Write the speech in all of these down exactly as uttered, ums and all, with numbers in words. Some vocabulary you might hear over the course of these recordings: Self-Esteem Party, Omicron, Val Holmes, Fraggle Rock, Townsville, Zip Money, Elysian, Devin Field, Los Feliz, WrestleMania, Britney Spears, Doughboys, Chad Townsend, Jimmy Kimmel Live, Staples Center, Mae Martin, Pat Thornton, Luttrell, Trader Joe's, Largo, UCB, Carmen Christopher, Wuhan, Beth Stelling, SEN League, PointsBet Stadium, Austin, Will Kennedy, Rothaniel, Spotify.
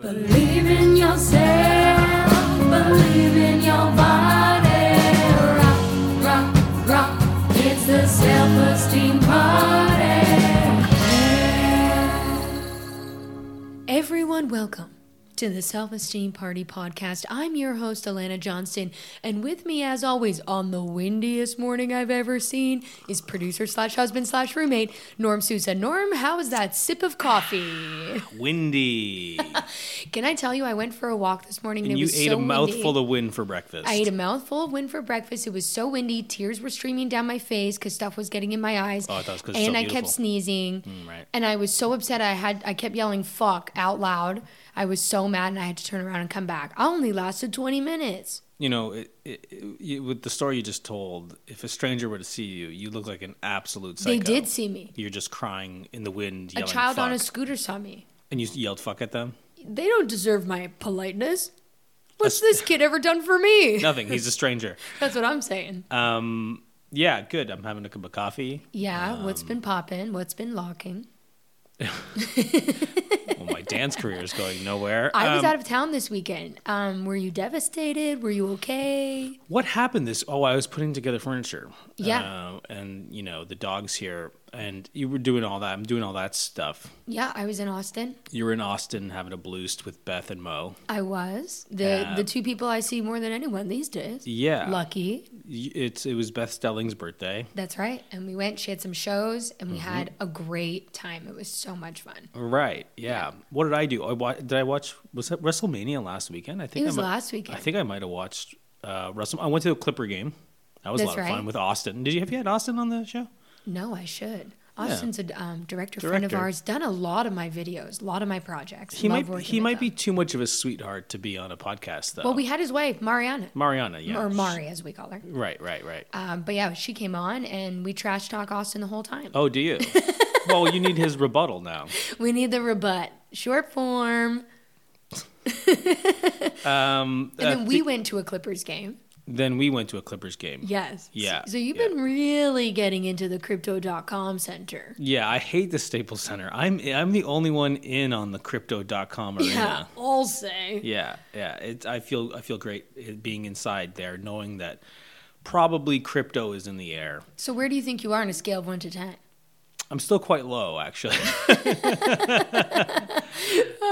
Believe in yourself, believe in your body, rock, rock, rock, it's the Self-Esteem Party. Everyone, welcome to the Self-Esteem Party podcast. I'm your host, Alana Johnston, and with me, as always, on the windiest morning I've ever seen, is producer slash husband slash roommate, Norm Sousa. Norm, how is that sip of coffee? Windy. Can I tell you, I went for a walk this morning, and, and it was so windy. And you ate a mouthful of wind for breakfast. I ate a mouthful of wind for breakfast. It was so windy. Tears were streaming down my face because stuff was getting in my eyes. Oh, I thought it was because it was so beautiful. And I kept sneezing. Mm, right. And I was so upset. I had I kept yelling, fuck, out loud. I was so mad, and I had to turn around and come back. I only lasted twenty minutes. You know, it, it, it, with the story you just told, if a stranger were to see you, you look like an absolute psycho. They did see me. You're just crying in the wind, yelling, fuck. A child fuck. on a scooter saw me. And you yelled fuck at them? They don't deserve my politeness. What's a, this kid ever done for me? Nothing. He's a stranger. That's what I'm saying. Um, yeah, good. I'm having a cup of coffee. Yeah, um, what's been popping? What's been locking? Well, my dance career is going nowhere. I um, was out of town this weekend. Um, were you devastated? Were you okay? What happened this? Oh, I was putting together furniture. Yeah. Uh, and, you know, the dog's here. And you were doing all that. I'm doing all that stuff. Yeah, I was in Austin. You were in Austin having a bloost with Beth and Mo. I was. The uh, the two people I see more than anyone these days. Yeah. Lucky. It's It was Beth Stelling's birthday. That's right. And we went. She had some shows. And we mm-hmm. had a great time. It was so much fun. Right. Yeah. yeah. What did I do? I wa- Did I watch... Was that WrestleMania last weekend? I think It was I might, last weekend. I think I might have watched uh, WrestleMania. I went to the Clipper game. That was That's a lot of right. fun with Austin. Did you Have you had Austin on the show? No, I should. Austin's yeah. a um, director, director friend of ours. Done a lot of my videos, a lot of my projects. He Love might he might them. be too much of a sweetheart to be on a podcast, though. Well, we had his wife, Mariana. Mariana, yeah, or Mari, as we call her. Right, right, right. Um, but yeah, she came on, and we trash talk Austin the whole time. Oh, do you? Well, you need his rebuttal now. We need the rebut, short form. um, and then uh, we th- went to a Clippers game. Then we went to a Clippers game. Yes. Yeah. So you've yeah. been really getting into the Crypto dot com Center. Yeah, I hate the Staples Center. I'm I'm the only one in on the Crypto dot com Arena. Yeah, I'll say. Yeah, yeah. It, I feel I feel great being inside there, knowing that probably crypto is in the air. So where do you think you are on a scale of one to ten? I'm still quite low, actually.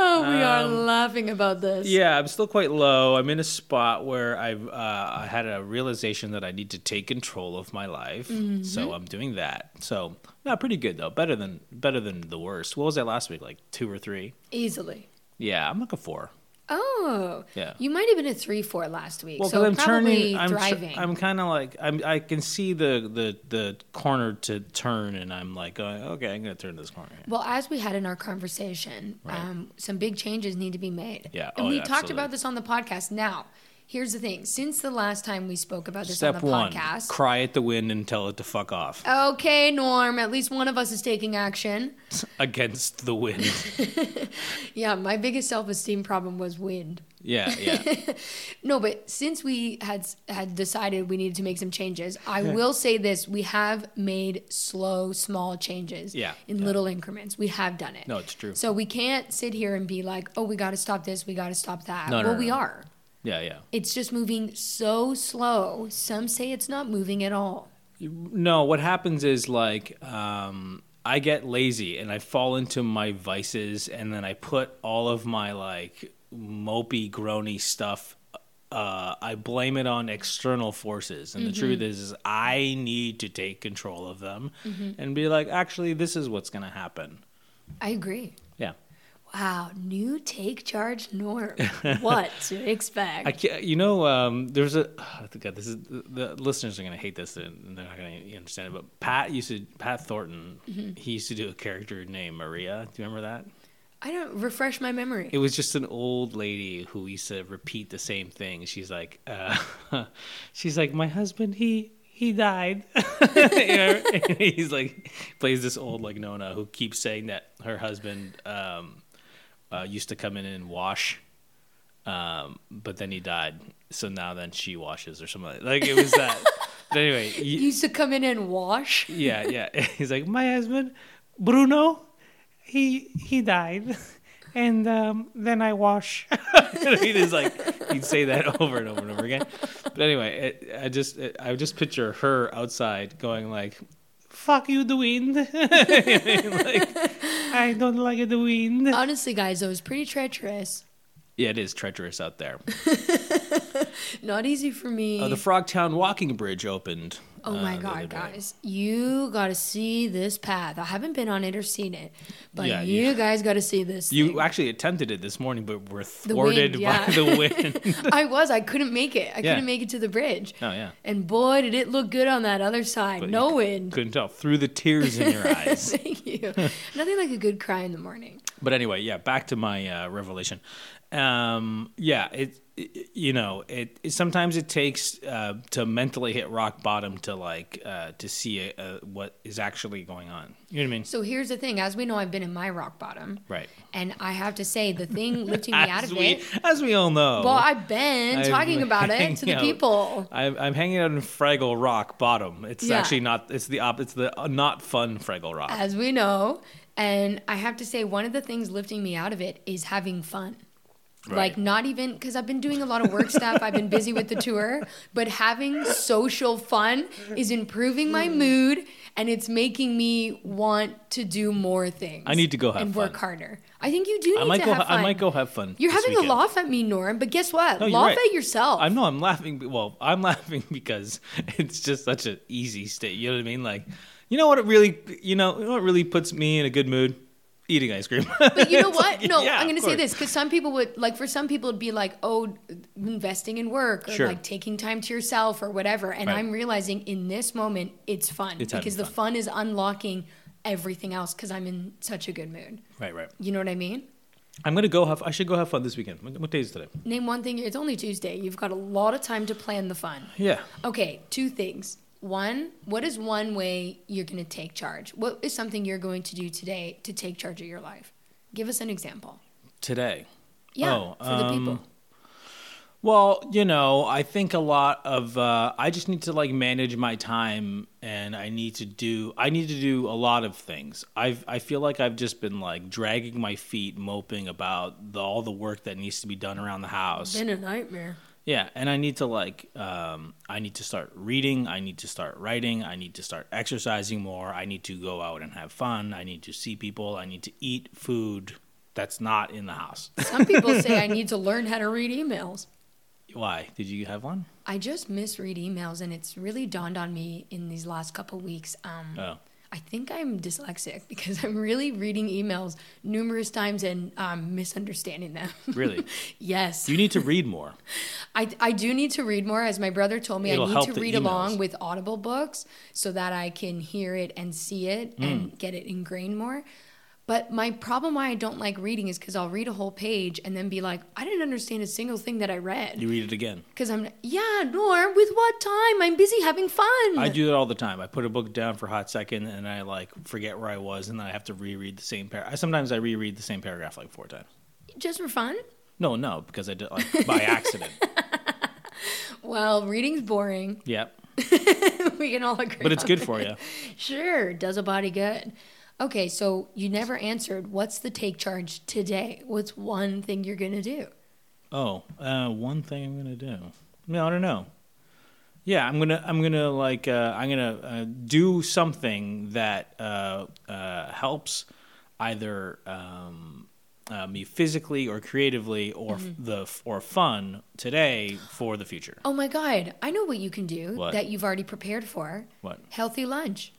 Oh, we are um, laughing about this. Yeah, I'm still quite low. I'm in a spot where I've uh, I had a realization that I need to take control of my life, mm-hmm. so I'm doing that. So, no, pretty good though. Better than better than the worst. What was that last week? Like two or three? Easily. Yeah, I'm like a four. Oh, yeah. You might have been a three, four last week. Well, so I'm probably turning, I'm thriving. Tr- I'm kind of like I'm, I can see the, the, the corner to turn, and I'm like, oh, okay, I'm going to turn this corner. Well, as we had in our conversation, right. um, some big changes need to be made. Yeah, and oh, we yeah, talked absolutely. about this on the podcast. Now, here's the thing: since the last time we spoke about this Step on the one, podcast, cry at the wind and tell it to fuck off. Okay, Norm. At least one of us is taking action against the wind. Yeah, my biggest self-esteem problem was wind. Yeah, yeah. No, but since we had had decided we needed to make some changes, I will say this: we have made slow, small changes. Yeah, in yeah. little increments. We have done it. No, it's true. So we can't sit here and be like, "Oh, we got to stop this. We got to stop that." No, no, well, no, we no. are. Yeah, yeah. It's just moving so slow. Some say it's not moving at all. No, what happens is like um, I get lazy and I fall into my vices, and then I put all of my like mopey, groany stuff. Uh, I blame it on external forces, and mm-hmm. the truth is, is, I need to take control of them mm-hmm. and be like, actually, this is what's going to happen. I agree. Yeah. Wow, new take charge Norm. What to expect? I can't, you know, um, there's a. Oh, God, this is the, the listeners are gonna hate this, and they're not gonna understand it. But Pat used to, Pat Thornton, mm-hmm. he used to do a character named Maria. Do you remember that? I don't refresh my memory. It was just an old lady who used to repeat the same thing. She's like, uh, she's like, my husband, he. He died. You know, he's like plays this old like Nona who keeps saying that her husband. Um, Uh, used to come in and wash, um, but then he died. So now then she washes or something like that. Like it was that. But anyway. He, used to come in and wash? Yeah, yeah. He's like, my husband, Bruno, he he died. and um, then I wash. He'd just like he'd say that over and over and over again. But anyway, it, I just it, I just picture her outside going like, "Fuck you, the wind." I mean, like, I don't like the wind. Honestly, guys, it was pretty treacherous. Yeah, it is treacherous out there. Not easy for me. Uh, the Frogtown Walking Bridge opened. Oh my uh, God, guys. You got to see this path. I haven't been on it or seen it, but yeah, you yeah. guys got to see this You thing. Actually attempted it this morning, but were thwarted the wind, yeah. by the wind. I was. I couldn't make it. I yeah. couldn't make it to the bridge. Oh, yeah. And boy, did it look good on that other side. But no wind. Couldn't tell. Through the tears in your eyes. Thank you. Nothing like a good cry in the morning. But anyway, yeah, back to my uh, revelation. Um, yeah, it, it, you know, it, it sometimes it takes, uh, to mentally hit rock bottom to like, uh, to see, a, a, what is actually going on. You know what I mean? So here's the thing, as we know, I've been in my rock bottom. Right. And I have to say the thing lifting me out of we, it, as we all know, well, I've been talking I'm about it to the out, people. I'm, I'm hanging out in Fraggle Rock bottom. It's yeah. actually not, it's the op, it's the uh, not fun Fraggle Rock. As we know. And I have to say, one of the things lifting me out of it is having fun. Right. Like not even, because I've been doing a lot of work stuff. I've been busy with the tour, but having social fun is improving my mood and it's making me want to do more things. I need to go have and fun. And work harder. I think you do need I might to go have ha- fun. I might go have fun. You're having weekend. A laugh at me, Norm, but guess what? No, laugh right. at yourself. I know I'm laughing. Well, I'm laughing because it's just such an easy state. You know what I mean? Like, you know what it really, you know, you know what really puts me in a good mood? Eating ice cream. But you know what? Like, no, yeah, I'm going to say this because some people would, like for some people it'd be like, oh, investing in work or sure. like taking time to yourself or whatever. And right. I'm realizing in this moment it's fun it's because the fun. fun is unlocking everything else because I'm in such a good mood. Right, right. You know what I mean? I'm going to go have, I should go have fun this weekend. What day is today? Name one thing. It's only Tuesday. You've got a lot of time to plan the fun. Yeah. Okay, two things. One, what is one way you're going to take charge? What is something you're going to do today to take charge of your life? Give us an example. Today? Yeah, oh, for um, the people. Well, you know, I think a lot of, uh, I just need to like manage my time and I need to do, I need to do a lot of things. I've, I feel like I've just been like dragging my feet, moping about the, all the work that needs to be done around the house. It's been a nightmare. Yeah, and I need to like, um, I need to start reading, I need to start writing, I need to start exercising more, I need to go out and have fun, I need to see people, I need to eat food that's not in the house. Some people say I need to learn how to read emails. Why? Did you have one? I just misread emails, and it's really dawned on me in these last couple weeks. Um, oh. I think I'm dyslexic because I'm really reading emails numerous times and um, misunderstanding them. Really? Yes. You need to read more. I, I do need to read more. As my brother told me, It'll I need to read emails. along with Audible books so that I can hear it and see it mm. and get it ingrained more. But my problem why I don't like reading is because I'll read a whole page and then be like, I didn't understand a single thing that I read. You read it again. Because I'm, yeah, Norm, with what time? I'm busy having fun. I do that all the time. I put a book down for a hot second and I like forget where I was and then I have to reread the same paragraph. Sometimes I reread the same paragraph like four times. Just for fun? No, no, because I did like by accident. Well, reading's boring. Yep. We can all agree. But it's good it. for you. Sure. Does a body good. Okay, so you never answered. What's the take charge today? What's one thing you're going to do? Oh, uh, one thing I'm going to do. No, I don't know. Yeah, I'm going to I'm going to like uh, I'm going to uh, do something that uh, uh, helps either um, uh, me physically or creatively or mm-hmm. the or fun today for the future. Oh my God, I know what you can do what? that you've already prepared for. What? Healthy lunch.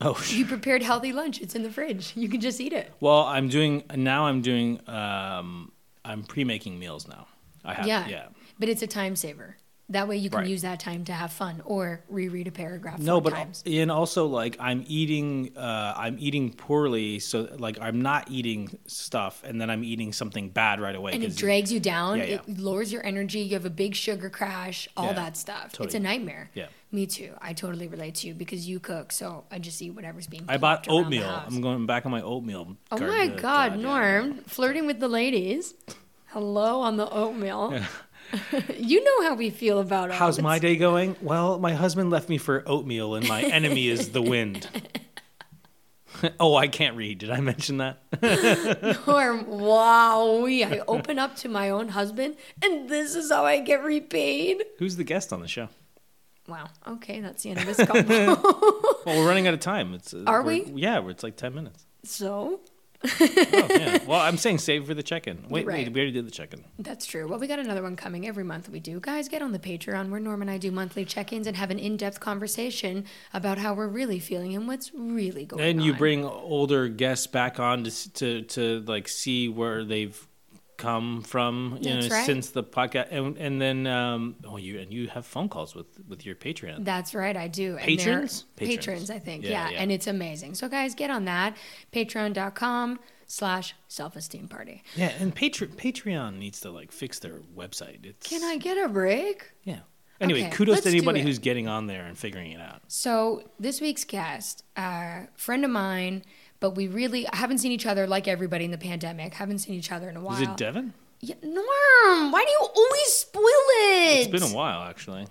Oh, sure. You prepared healthy lunch. It's in the fridge. You can just eat it. Well, I'm doing now. I'm doing. Um, I'm pre-making meals now. I have. Yeah. yeah. But it's a time saver. That way, you can right. use that time to have fun or reread a paragraph. No, but times. and also like I'm eating. Uh, I'm eating poorly, so like I'm not eating stuff, and then I'm eating something bad right away. And it drags you down. Yeah, yeah. It lowers your energy. You have a big sugar crash. All yeah, that stuff. Totally. It's a nightmare. Yeah. Me too. I totally relate to you because you cook, so I just eat whatever's being cooked. I bought oatmeal. I'm going back on my oatmeal. Oh my God, God, Norm. Yeah. Flirting with the ladies. Hello on the oatmeal. Yeah. You know how we feel about it. How's my day going? Well, my husband left me for oatmeal and my enemy is the wind. Oh, I can't read. Did I mention that? Norm, wow. I open up to my own husband, and this is how I get repaid. Who's the guest on the show? Wow. Okay, that's the end of this couple. Well, we're running out of time. It's uh, Are we? Yeah, it's like ten minutes. So? Oh, yeah. Well, I'm saying save for the check-in. Wait, right. wait, we already did the check-in. That's true. Well, we got another one coming every month. We do. Guys, get on the Patreon where Norm and I do monthly check-ins and have an in-depth conversation about how we're really feeling and what's really going on. And you on. bring older guests back on to, to to like see where they've come from, you That's know, right. since the podcast. And, and then, um, oh, you and you have phone calls with, with your Patreon. That's right, I do. Patrons? And Patrons. Patrons, I think. Yeah, yeah. yeah, and it's amazing. So, guys, get on that. Patreon dot com. Slash self-esteem party. Yeah, and Patreon Patreon needs to like fix their website. It's... Can I get a break? Yeah. Anyway, okay, kudos to anybody who's getting on there and figuring it out. So this week's guest, uh, friend of mine, but we really haven't seen each other like everybody in the pandemic. Haven't seen each other in a while. Is it Devin? Yeah, Norm, why do you always spoil it? It's been a while, actually.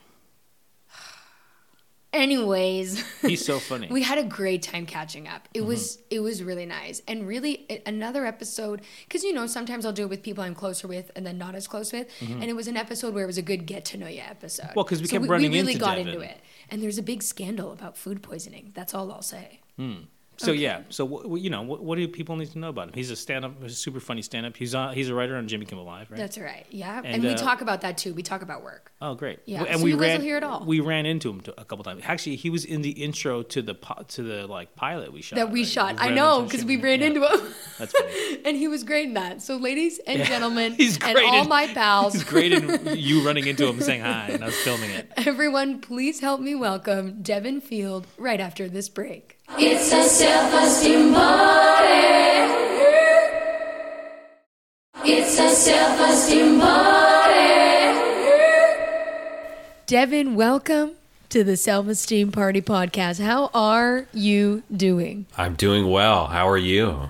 Anyways, he's so funny. We had a great time catching up. It mm-hmm. was it was really nice. And really it, another episode, because you know sometimes I'll do it with people I'm closer with and then not as close with. Mm-hmm. And it was an episode where it was a good get to know you episode. Well, because we so kept we, running into we really into got Devin. into it. And there's a big scandal about food poisoning. That's all I'll say. Mm. So okay. yeah. So w- w- you know what, what do people need to know about him? He's a stand-up, he's a super funny stand-up. He's on, he's a writer on Jimmy Kimmel Live, right? That's right. Yeah, and, and we uh, talk about that too. We talk about work. Oh, great. Yeah, and so we you guys ran, will hear it all. We ran into him a couple times. Actually, he was in the intro to the po- to the like pilot we shot. That we right? shot. We I know because we ran yeah. into him. That's funny. And he was great in that. So, ladies and yeah. gentlemen, he's great and in, all my pals, he's great in you running into him saying hi, and I was filming it. Everyone, please help me welcome Devin Field right after this break. It's a self-esteem party. It's a self-esteem party. Devin, welcome to the Self-Esteem Party podcast. How are you doing? I'm doing well. How are you?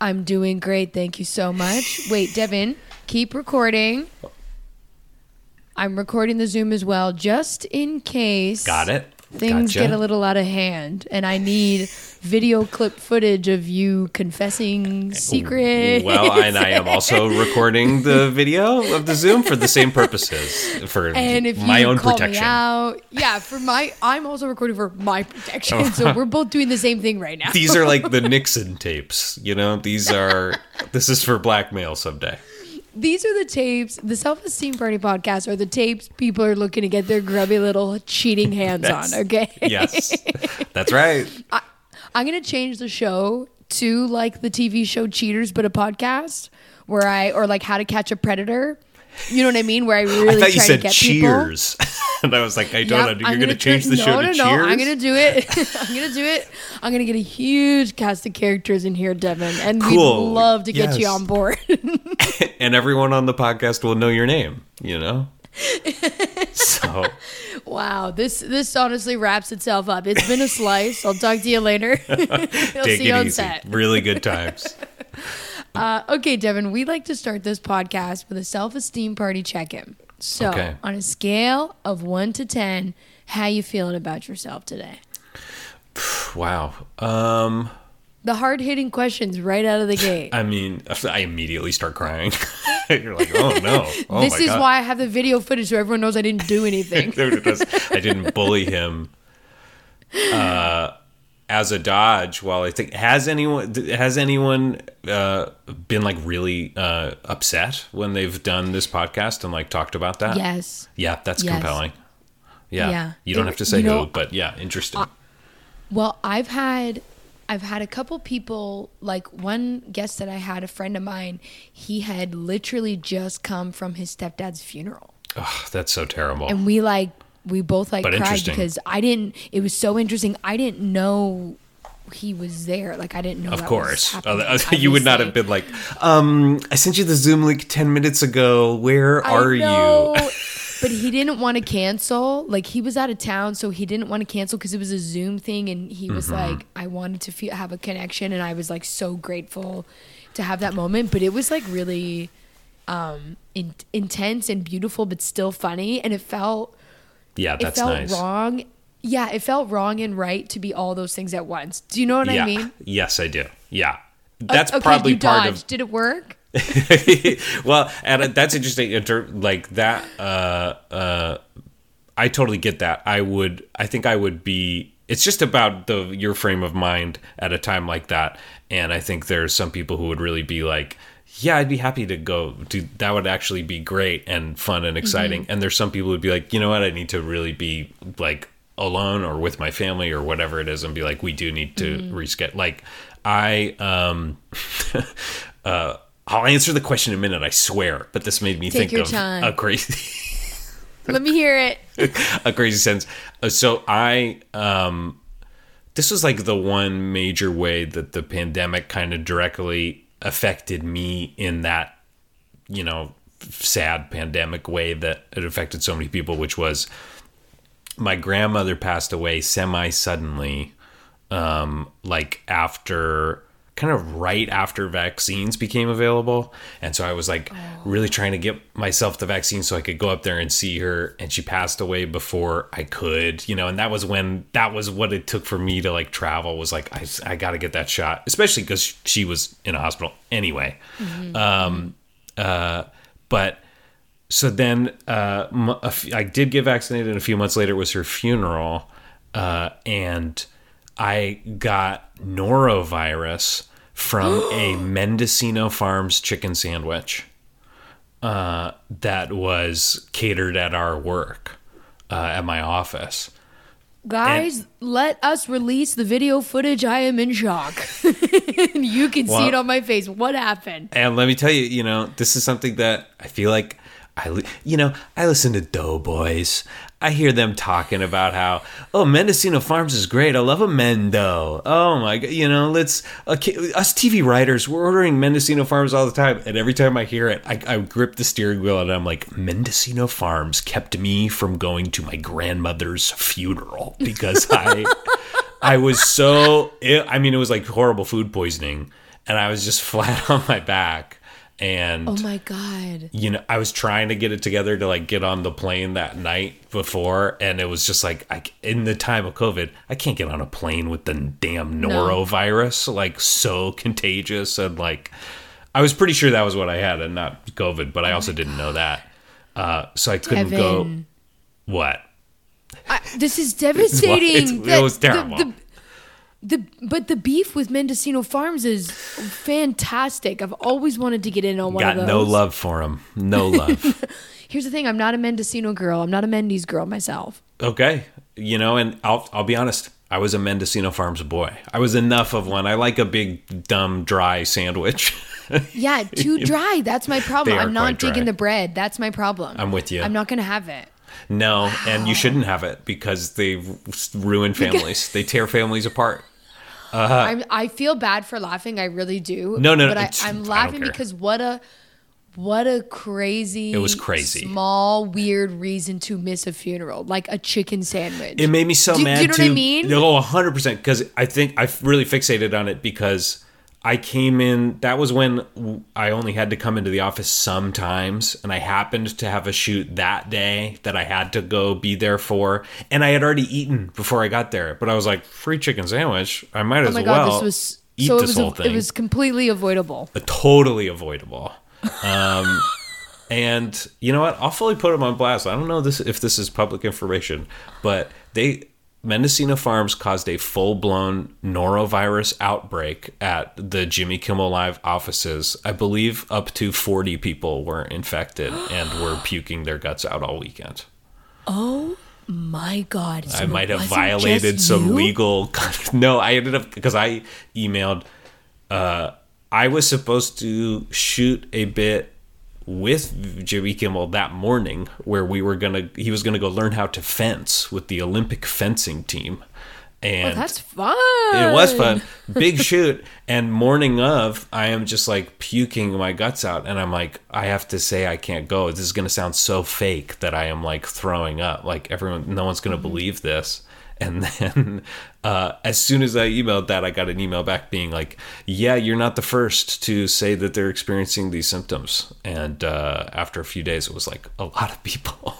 I'm doing great. Thank you so much. Wait, Devin, keep recording. I'm recording the Zoom as well, just in case. Got it. Things gotcha. Get a little out of hand, and I need video clip footage of you confessing secrets. Well, and I am also recording the video of the Zoom for the same purposes, for and if my you own call protection. Me out, yeah, for my, I'm also recording for my protection, so we're both doing the same thing right now. These are like the Nixon tapes, you know? These are, this is for blackmail someday. These are the tapes, the Self-Esteem Party podcast are the tapes people are looking to get their grubby little cheating hands on, okay? Yes, that's right. I, I'm going to change the show to like the T V show Cheaters, but a podcast where I, or like How to Catch a Predator. You know what I mean? Where I really I thought you try said to get Cheers. People. And I was like, I don't yep, know. You're going to change the no, show to no, Cheers? No, no, I'm going to do it. I'm going to do it. I'm going to get a huge cast of characters in here, Devin. And cool. We'd love to get yes. you on board. And everyone on the podcast will know your name, you know? So. Wow. This this honestly wraps itself up. It's been a slice. I'll talk to you later. I'll see you on easy. Set. Really good times. Uh, okay, Devin, we like to start this podcast with a self-esteem party check-in. So, okay. On a scale of one to ten, how you feeling about yourself today? Wow. Um, the hard-hitting questions right out of the gate. I mean, I immediately start crying. You're like, oh, no. Oh, this my is God. Why I have the video footage so everyone knows I didn't do anything. I didn't bully him. Uh As a dodge, while I think has anyone has anyone uh, been like really uh, upset when they've done this podcast and like talked about that? Yes. Yeah, that's yes. compelling. Yeah, yeah. You don't it, have to say who, know, but yeah, interesting. Uh, well, I've had I've had a couple people. Like one guest that I had, a friend of mine, he had literally just come from his stepdad's funeral. Oh, that's so terrible. And we like. We both like but cried because I didn't, it was so interesting. I didn't know he was there. Like I didn't know Of that course. Was uh, you would not like, have been like, um, I sent you the Zoom link ten minutes ago. Where I are know, you? But he didn't want to cancel. Like he was out of town. So he didn't want to cancel because it was a Zoom thing. And he was mm-hmm. like, I wanted to feel, have a connection. And I was like, so grateful to have that moment. But it was like really um, in, intense and beautiful, but still funny. And it felt... Yeah, that's nice. It felt nice. wrong yeah, it felt wrong and right to be all those things at once. Do you know what yeah. I mean? Yes, I do. Yeah. That's uh, okay, probably you part dodged. Of... Did it work? Well, and that's interesting. Like that, uh, uh, I totally get that. I would, I think I would be, it's just about the your frame of mind at a time like that. And I think there's some people who would really be like, yeah, I'd be happy to go to, that would actually be great and fun and exciting. Mm-hmm. And there's some people who'd be like, you know what? I need to really be like alone or with my family or whatever it is. And be like, we do need to mm-hmm. reschedule. Like I, um, uh, I'll answer the question in a minute, I swear. But this made me Take think your of time. a crazy. Let me hear it. A crazy sentence. So I, um, this was like the one major way that the pandemic kind of directly affected me in that, you know, sad pandemic way that it affected so many people, which was my grandmother passed away semi-suddenly, um, like after... kind of right after vaccines became available. And so I was like oh. really trying to get myself the vaccine so I could go up there and see her. And she passed away before I could, you know, and that was when that was what it took for me to like travel was like, I, I got to get that shot, especially because she was in a hospital anyway. Mm-hmm. Um, uh, but so then uh, I did get vaccinated and a few months later was her funeral. Uh, and I got norovirus from a Mendocino Farms chicken sandwich uh, that was catered at our work, uh, at my office. Guys, and, let us release the video footage. I am in shock. You can well, see it on my face. What happened? And let me tell you, you know, this is something that I feel like, I, you know, I listen to Doughboys. I hear them talking about how, oh, Mendocino Farms is great. I love a Mendo. Oh, my God. You know, let's, okay, us T V writers, we're ordering Mendocino Farms all the time. And every time I hear it, I, I grip the steering wheel and I'm like, Mendocino Farms kept me from going to my grandmother's funeral because I, I was so, I mean, it was like horrible food poisoning. And I was just flat on my back. And oh my God, you know, I was trying to get it together to like get on the plane that night before. And it was just like, I, in the time of COVID, I can't get on a plane with the damn norovirus, no. like so contagious. And like, I was pretty sure that was what I had and not COVID, but I oh also didn't God. know that. Uh, so I couldn't Devin. go. What? I, this is devastating. It's, it's, that, it was terrible. The, the, The, but the beef with Mendocino Farms is fantastic. I've always wanted to get in on one Got of those. Got no love for them. No love. Here's the thing. I'm not a Mendocino girl. I'm not a Mendy's girl myself. Okay. You know, and I'll I'll be honest. I was a Mendocino Farms boy. I was enough of one. I like a big, dumb, dry sandwich. Yeah, too dry. That's my problem. I'm not digging the bread. That's my problem. I'm with you. I'm not going to have it. No. Wow. And you shouldn't have it because they ruin families. They tear families apart. Uh-huh. I'm, I feel bad for laughing. I really do. No, no, but no. I, I'm laughing because what a, what a crazy, it was crazy, small, weird reason to miss a funeral, like a chicken sandwich. It made me so do, mad. Do you know too. what I mean? No, a hundred percent. Because I think I really fixated on it because I came in. That was when I only had to come into the office sometimes, and I happened to have a shoot that day that I had to go be there for. And I had already eaten before I got there, but I was like, free chicken sandwich. I might as well eat this whole thing. Oh my God, this was so it was a, it was completely avoidable. Uh, totally avoidable. Um, and you know what? I'll fully put them on blast. I don't know this if this is public information, but they. Mendocino Farms caused a full-blown norovirus outbreak at the Jimmy Kimmel Live offices. I believe up to forty people were infected and were puking their guts out all weekend. Oh my God. So I might have violated some you? legal... No, I ended up... Because I emailed... Uh, I was supposed to shoot a bit with Jimmy Kimmel that morning where we were going to, he was going to go learn how to fence with the Olympic fencing team. And oh, that's fun. It was fun. Big shoot. And morning of, I am just like puking my guts out. And I'm like, I have to say, I can't go. This is going to sound so fake that I am like throwing up. Like everyone, no one's going to mm-hmm. believe this. And then uh, as soon as I emailed that, I got an email back being like, yeah, you're not the first to say that they're experiencing these symptoms. And uh, after a few days, it was like a lot of people.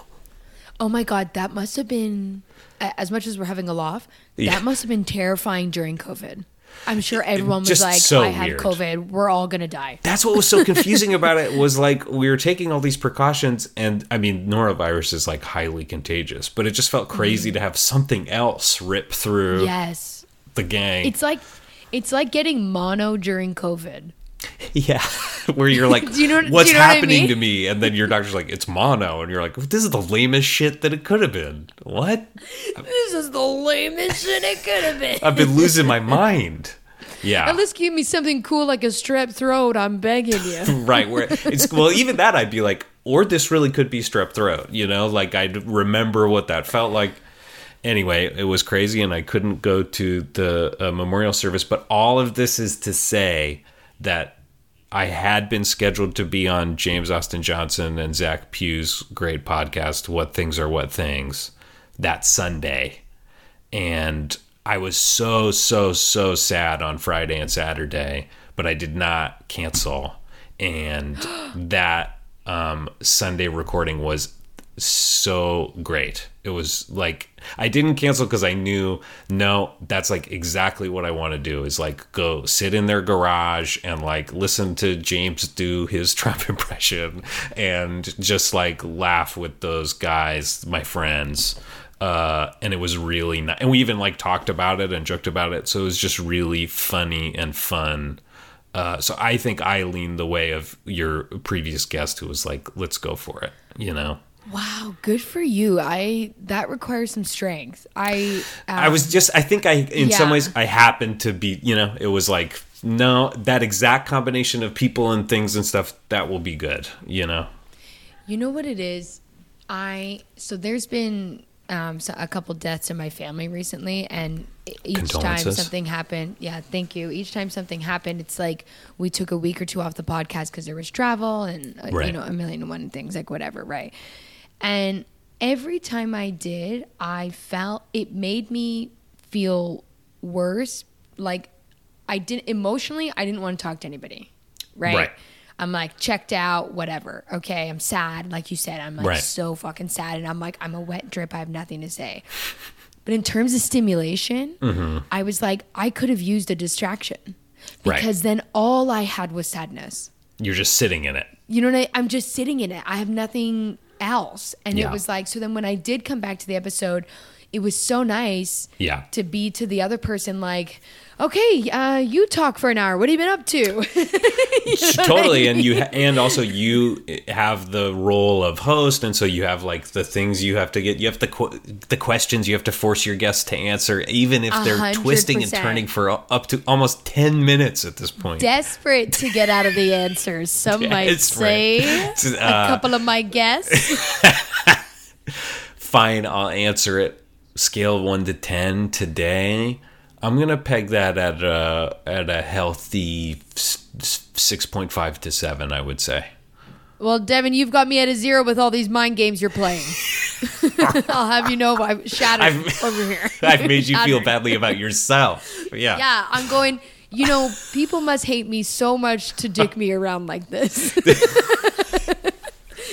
Oh my God, that must have been, as much as we're having a laugh, yeah. that must have been terrifying during COVID. I'm sure everyone was just like, so I had weird. COVID. We're all going to die. That's what was so confusing about it was like we were taking all these precautions. And I mean, norovirus is like highly contagious, but it just felt crazy mm-hmm. to have something else rip through yes. the gang. It's like it's like getting mono during COVID. Yeah, where you're like, do you know, what's do you know happening what I mean? To me? And then your doctor's like, it's mono. And you're like, this is the lamest shit that it could have been. What? This is the lamest shit it could have been. I've been losing my mind. Yeah. At least give me something cool like a strep throat. I'm begging you. Right. Where it's well, even that I'd be like, or this really could be strep throat. You know, like I'd remember what that felt like. Anyway, it was crazy and I couldn't go to the uh, memorial service. But all of this is to say that I had been scheduled to be on James Austin Johnson and Zach Pugh's great podcast, What Things Are What Things, that Sunday. And I was so, so, so sad on Friday and Saturday, but I did not cancel. And that um, Sunday recording was so great. It was like, I didn't cancel because I knew, no, that's like exactly what I want to do is like go sit in their garage and like listen to James do his Trump impression and just like laugh with those guys, my friends. Uh, and it was really nice. And we even like talked about it and joked about it. So it was just really funny and fun. Uh, so I think I leaned the way of your previous guest who was like, let's go for it, you know? Wow, good for you. I that requires some strength. I um, I was just I think I in yeah. some ways I happened to be, you know, it was like no, that exact combination of people and things and stuff that will be good, you know. You know what it is? I so there's been um so a couple deaths in my family recently and each time something happened, yeah, thank you. Each time something happened, it's like we took a week or two off the podcast cuz there was travel and uh, right. you know, a million and one things like whatever, right? And every time I did, I felt it made me feel worse. Like I didn't emotionally, I didn't want to talk to anybody. Right? right. I'm like checked out, whatever. Okay. I'm sad. Like you said, I'm like right. so fucking sad. And I'm like, I'm a wet drip. I have nothing to say. But in terms of stimulation, mm-hmm. I was like, I could have used a distraction because right. then all I had was sadness. You're just sitting in it. You know what I mean? I'm just sitting in it. I have nothing else. And yeah. it was like, so then when I did come back to the episode, it was so nice yeah. to be to the other person like, okay, uh, you talk for an hour. What have you been up to? Totally. I mean? And you ha- and also you have the role of host. And so you have like the things you have to get. You have the, qu- the questions you have to force your guests to answer, even if they're one hundred percent twisting and turning for up to almost ten minutes at this point. Desperate to get out of the answers. Some yeah, might say uh, a couple of my guests. Fine, I'll answer it. Scale one to ten today. I'm gonna peg that at a at a healthy six point five to seven. I would say. Well, Devin, you've got me at a zero with all these mind games you're playing. I'll have you know I'm shattered I've, over here. I've made you feel badly about yourself. Yeah. Yeah, I'm going. You know, people must hate me so much to dick me around like this.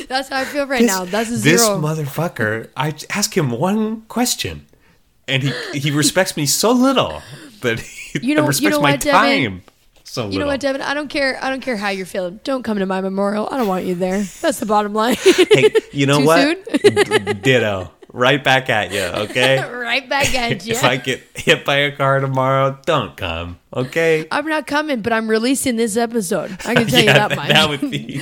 That's how I feel right this, now. That's a zero. This motherfucker, I ask him one question, and he, he respects me so little that he you know, respects you know my what, time Devin? So little. You know what, Devin? I don't care. I don't care how you're feeling. Don't come to my memorial. I don't want you there. That's the bottom line. Hey, you know what? Ditto. Right back at you, okay? Right back at you. If I get hit by a car tomorrow, don't come, okay? I'm not coming, but I'm releasing this episode. I can tell yeah, you that, that much. That would be...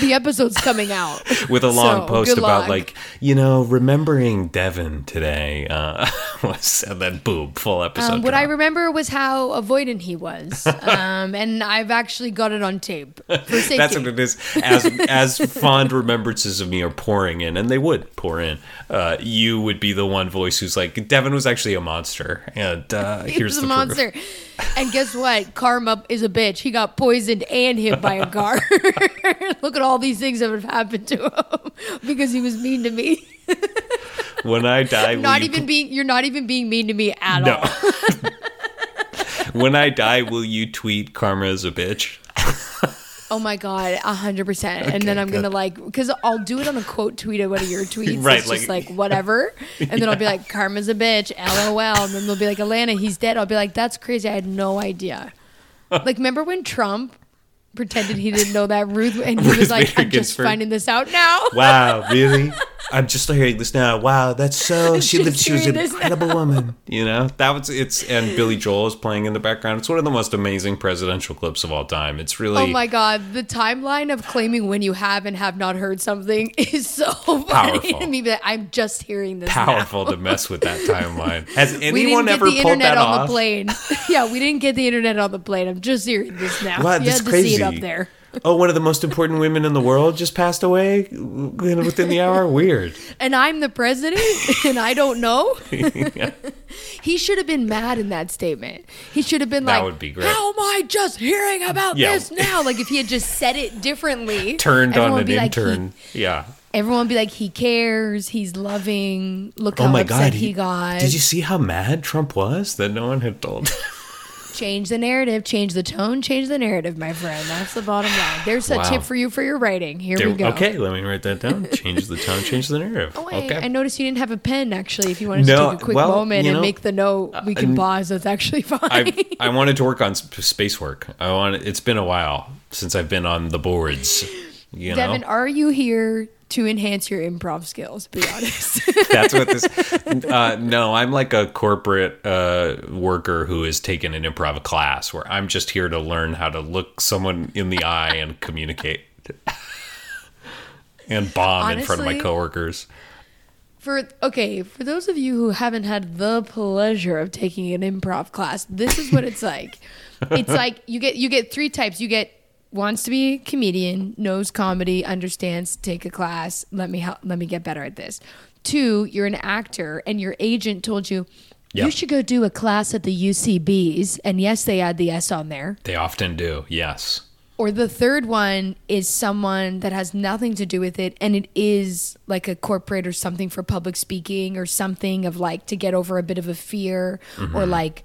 The episode's coming out. With a long so, post about, luck. like, you know, remembering Devin today uh, was, and then boom, full episode. Um, what out. I remember was how avoidant he was. um, and I've actually got it on tape. That's what it is. As, as fond remembrances of me are pouring in, and they would pour in, uh, you would be the one voice who's like, Devin was actually a monster, and uh, he here's was the a monster. Proof. And guess what? Karma is a bitch. He got poisoned and hit by a car. Look at all these things that have happened to him because he was mean to me. When I die, not even pl- being you're not even being mean to me at no. all. When I die, will you tweet "Karma is a bitch"? Oh my God, one hundred percent. Okay, and then I'm going to like, because I'll do it on a quote tweet of one of your tweets. Right, it's like, just like, whatever. And then yeah. I'll be like, Karma's a bitch, LOL. And then they'll be like, Alana, he's dead. I'll be like, that's crazy. I had no idea. Like, remember when Trump pretended he didn't know that Ruth, and he Ruth was like, Bader I'm Ginsburg. Just finding this out now. Wow, really? I'm just hearing this now. Wow, that's so. She lived. She was an incredible now. Woman. You know, that was it's. And Billy Joel is playing in the background. It's one of the most amazing presidential clips of all time. It's really. Oh my God, the timeline of claiming when you have and have not heard something is so funny powerful. To me. But I'm just hearing this. Powerful now. To mess with that timeline. Has anyone ever pulled that off? We didn't get the internet on off? The plane. Yeah, we didn't get the internet on the plane. I'm just hearing this now. Wow, that's crazy. You had to see it up there. Oh, one of the most important women in the world just passed away within the hour? Weird. And I'm the president, and I don't know? Yeah. He should have been mad in that statement. He should have been that like, that would be great. How am I just hearing about yeah. this now? Like, if he had just said it differently. Turned on an intern. Like, he, yeah. Everyone would be like, he cares, he's loving, look oh how my upset God, he, he got. Did you see how mad Trump was that no one had told him? Change the narrative, change the tone, change the narrative, my friend. That's the bottom line. There's a wow. tip for you for your writing. Here there, we go. Okay, let me write that down. Change the tone, change the narrative. Oh, wait, okay. I noticed you didn't have a pen, actually. If you wanted no, to take a quick well, moment you know, and make the note, we can uh, pause. That's actually fine. I, I wanted to work on space work. I want. It's been a while since I've been on the boards. You Devin, know? Are you here to enhance your improv skills? Be honest. That's what this. Uh, no, I'm like a corporate uh, worker who has taken an improv class where I'm just here to learn how to look someone in the eye and communicate and bomb honestly, in front of my coworkers. For okay, for those of you who haven't had the pleasure of taking an improv class, this is what it's like. It's like you get you get three types. You get. Wants to be a comedian, knows comedy, understands, take a class, let me help, let me get better at this. Two, you're an actor and your agent told you, yep. you should go do a class at the U C Bs. And yes, they add the S on there. They often do, yes. Or the third one is someone that has nothing to do with it and it is like a corporate or something for public speaking or something of like to get over a bit of a fear mm-hmm. or like...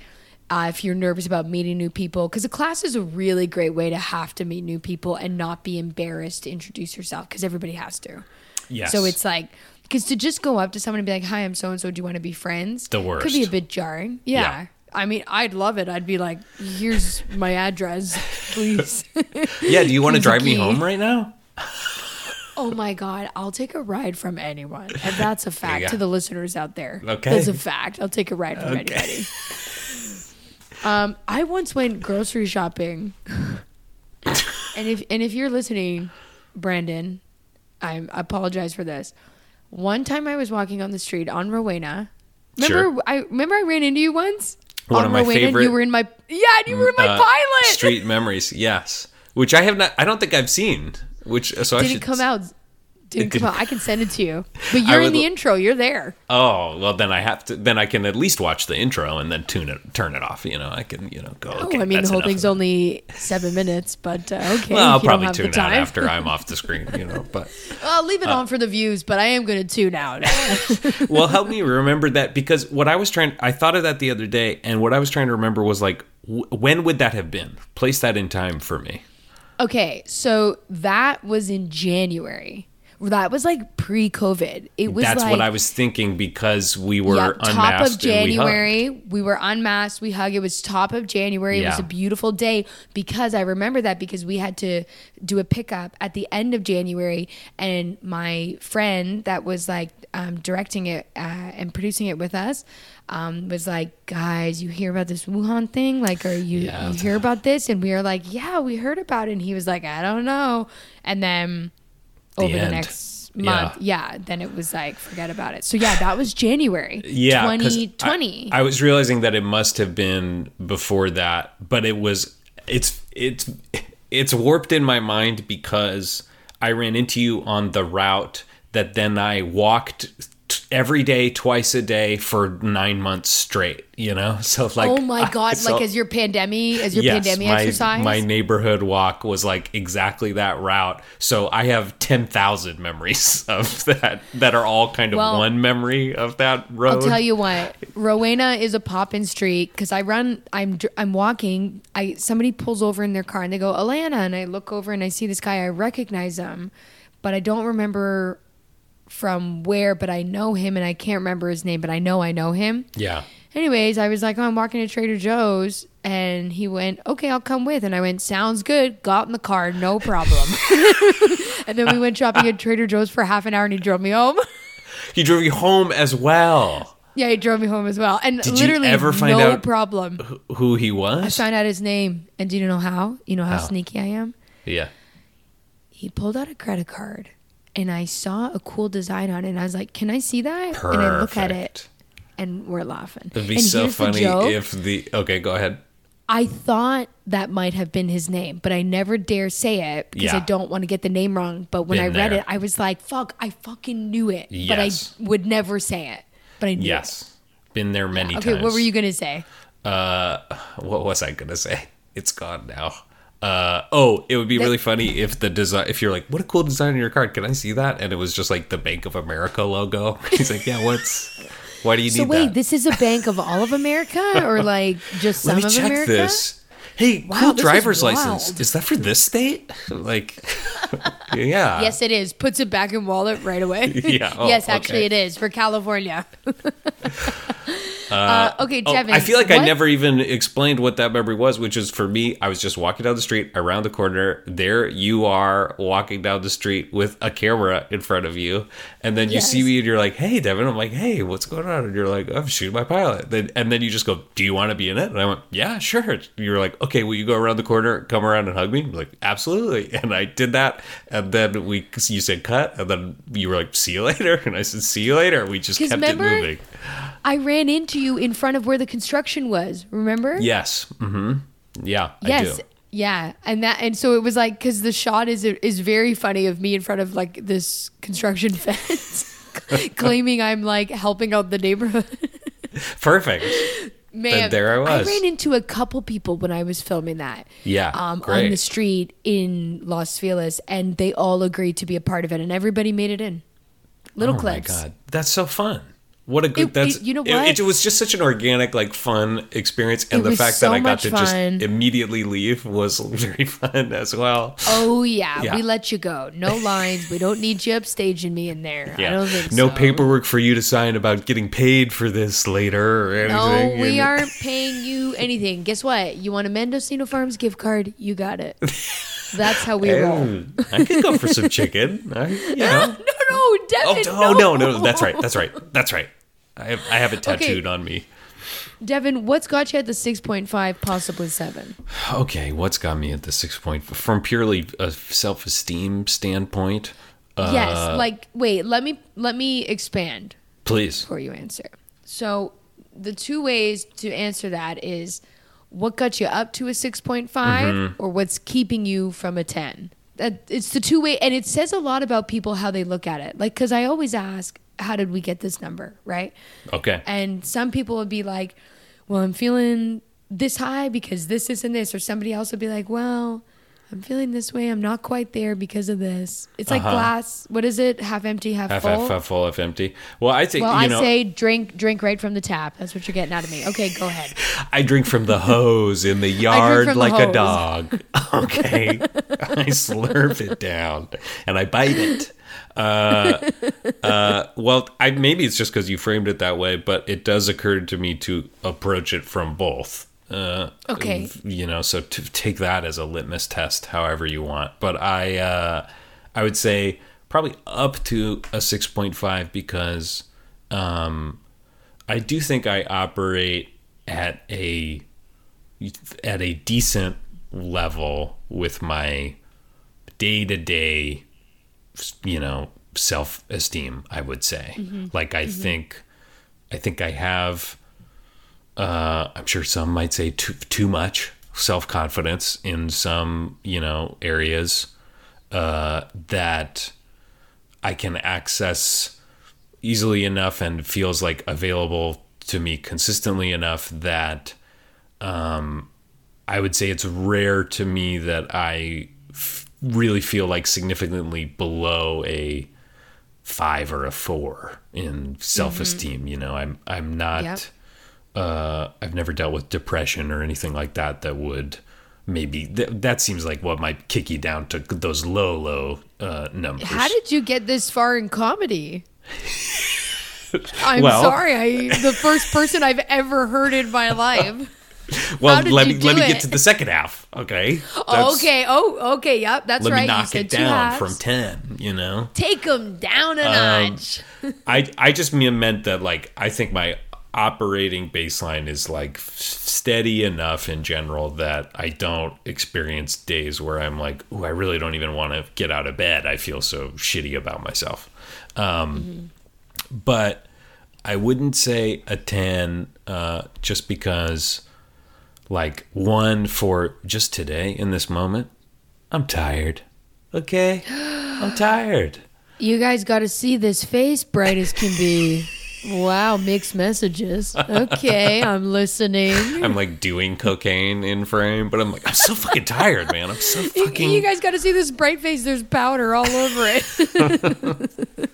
Uh, if you're nervous about meeting new people, because a class is a really great way to have to meet new people and not be embarrassed to introduce yourself because everybody has to. Yes. So it's like, because to just go up to someone and be like, hi, I'm so-and-so, do you want to be friends? The worst. Could be a bit jarring. Yeah. yeah. I mean, I'd love it. I'd be like, here's my address, please. Yeah. Do you want to drive me home right now? Oh my God, I'll take a ride from anyone. And that's a fact to the listeners out there. Okay. That's a fact. I'll take a ride from okay. anybody. Um, I once went grocery shopping, and if and if you're listening, Brandon, I apologize for this. One time I was walking on the street on Rowena. Remember, sure. I remember I ran into you once. One on of my Rowena, favorite. You were in my yeah, and you were in my uh, pilot. Street Memories, yes, which I have not. I don't think I've seen. Which so did I should, it come out? Didn't come out. I can send it to you, but you're would, in the intro. You're there. Oh well, then I have to. Then I can at least watch the intro and then tune it, turn it off. You know, I can. You know, go. Okay, oh, I mean, the whole thing's only seven minutes, but uh, okay. Well, I'll probably tune out after I'm off the screen. You know, but I'll leave it uh, on for the views. But I am going to tune out. Well, help me remember that because what I was trying, I thought of that the other day, and what I was trying to remember was like, w- when would that have been? Place that in time for me. Okay, so that was in January. That was like pre-COVID. It was That's like, what I was thinking because we were yeah, unmasked. Top of January, and we, hugged. we were unmasked. We hugged. It was top of January. Yeah. It was a beautiful day because I remember that because we had to do a pickup at the end of January, and my friend that was like um, directing it uh, and producing it with us um, was like, "Guys, you hear about this Wuhan thing? Like, are you, yeah. you hear about this?" And we were like, "Yeah, we heard about it." And he was like, "I don't know," and then. Over the, the next month. Yeah. yeah. Then it was like, forget about it. So yeah, that was January yeah, twenty twenty. I, I was realizing that it must have been before that, but it was, it's, it's, it's warped in my mind because I ran into you on the route that then I walked t- every day, twice a day for nine months straight, you know? So like, oh my God, I, so, like as your pandemic, as your yes, pandemic my, exercise? My neighborhood walk was like exactly that route. So I have ten thousand memories of that, that are all kind of well, one memory of that road. I'll tell you what, Rowena is a poppin' street because I run, I'm, I'm walking, I, somebody pulls over in their car and they go, Alana. And I look over and I see this guy, I recognize him, but I don't remember from where, but I know him and I can't remember his name, but I know I know him. Yeah. Anyways, I was like, oh, I'm walking to Trader Joe's, and he went, okay, I'll come with. And I went, sounds good. Got in the car, no problem. And then we went shopping at Trader Joe's for half an hour and he drove me home. He drove you home as well. Yeah, he drove me home as well. And did literally you ever find no out problem. Who he was? I found out his name. And do you know how? You know how, how sneaky I am? Yeah. He pulled out a credit card. And I saw a cool design on it, and I was like, can I see that? Perfect. And I look at it, and we're laughing. It'd be and so funny if the... Okay, go ahead. I thought that might have been his name, but I never dare say it because yeah. I don't want to get the name wrong. But when been I read there. It, I was like, fuck, I fucking knew it. Yes. But I would never say it. But I knew yes. it. Been there many okay, times. Okay, what were you going to say? Uh, what was I going to say? It's gone now. Uh, oh, it would be really funny if the design, if you're like, what a cool design on your card. Can I see that? And it was just like the Bank of America logo. He's like, yeah, what's, why do you so need wait, that? So wait, this is a bank of all of America or like just some of America? Let me check this. Hey, wow, cool driver's license. Is that for this state? Like, yeah. Yes, it is. Puts it back in wallet right away. Yeah. Oh, yes, actually okay. It is for California. Uh, uh, okay, Devin. Oh, I feel like what? I never even explained what that memory was, which is for me, I was just walking down the street around the corner. There you are walking down the street with a camera in front of you. And then you yes. see me and you're like, hey, Devin. I'm like, hey, what's going on? And you're like, I'm shooting my pilot. Then, and then you just go, do you want to be in it? And I went, yeah, sure. You're like, okay, will you go around the corner, come around and hug me? I'm like, absolutely. And I did that. And then we, you said cut. And then you were like, see you later. And I said, see you later. We just kept remember, it moving. I ran into you in front of where the construction was, remember? Yes. Mm-hmm. Yeah, yes. I do. Yeah, and that, and so it was like, because the shot is is very funny of me in front of like this construction fence, claiming I'm like helping out the neighborhood. Perfect. Man, but there I was. I ran into a couple people when I was filming that. Yeah, um, great. On the street in Los Feliz, and they all agreed to be a part of it, and everybody made it in. Little oh clips. Oh my God, that's so fun. What a good, it, that's, it, you know what? It, it was just such an organic, like fun experience. And it the fact so that I got to fun. Just immediately leave was very fun as well. Oh yeah. yeah. We let you go. No lines. We don't need you upstaging me in there. Yeah. I don't think no so. No paperwork for you to sign about getting paid for this later or anything. No, we and, aren't paying you anything. Guess what? You want a Mendocino Farms gift card? You got it. That's how we roll. I could go for some chicken. I, you know. No, no, Devin, oh, no. Oh, no, no. That's right. That's right. That's right. I have, I have it tattooed okay. on me. Devin, what's got you at the six point five, possibly seven? Okay, what's got me at the six point five? From purely a self-esteem standpoint? Uh, yes, like, wait, let me let me expand. Please. Before you answer. So the two ways to answer that is what got you up to a six point five mm-hmm. or what's keeping you from a ten? That, it's the two way, and it says a lot about people how they look at it. Like, because I always ask, how did we get this number, right? Okay. And some people would be like, well, I'm feeling this high because this, this, and this. Or somebody else would be like, well, I'm feeling this way. I'm not quite there because of this. It's uh-huh. like glass. What is it? Half empty, half, half full? Half, half full, half empty. Well, I think, well, you know. Well, I say drink, drink right from the tap. That's what you're getting out of me. Okay, go ahead. I drink from the hose in the yard like the a dog. Okay. I slurp it down and I bite it. uh, uh, well, I, maybe it's just because you framed it that way, but it does occur to me to approach it from both. Uh, okay. You know, so to take that as a litmus test, however you want. But I, uh, I would say probably up to a six point five because um, I do think I operate at a at a decent level with my day to day. You know, self-esteem, I would say. Mm-hmm. Like, I mm-hmm. think, I think I have, uh, I'm sure some might say too, too much self-confidence in some, you know, areas, uh, that I can access easily enough and feels like available to me consistently enough that um, I would say it's rare to me that I f- really feel like significantly below a five or a four in self-esteem. Mm-hmm. You know, I'm I'm not. Yep. Uh, I've never dealt with depression or anything like that. That would maybe th- that seems like what might kick you down to those low, low uh, numbers. How did you get this far in comedy? I'm well, sorry. I the first person I've ever heard in my life. Well, let me let me it? get to the second half. Okay. That's, okay. Oh, okay. Yep. That's let right. Let me knock you it down from ten, you know. Take them down a um, notch. I, I just meant that, like, I think my operating baseline is, like, steady enough in general that I don't experience days where I'm like, oh, I really don't even want to get out of bed. I feel so shitty about myself. Um, mm-hmm. But I wouldn't say a ten uh, just because, like, one for just today in this moment, I'm tired. Okay? I'm tired. You guys got to see this face bright as can be. Wow, mixed messages. Okay, I'm listening. I'm like doing cocaine in frame, but I'm like, I'm so fucking tired, man. I'm so fucking... You, you guys got to see this bright face. There's powder all over it.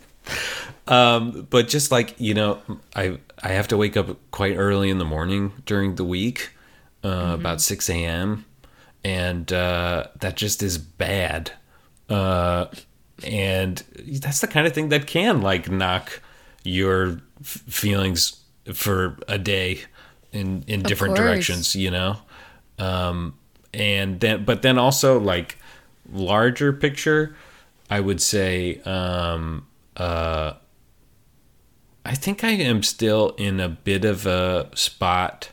Um, but just like, you know, I I have to wake up quite early in the morning during the week, uh, mm-hmm. about six a.m. And uh, that just is bad. Uh, and that's the kind of thing that can, like, knock your f- feelings for a day in, in different directions, you know? Um, and then, but then also, like, larger picture, I would say, um, uh, I think I am still in a bit of a spot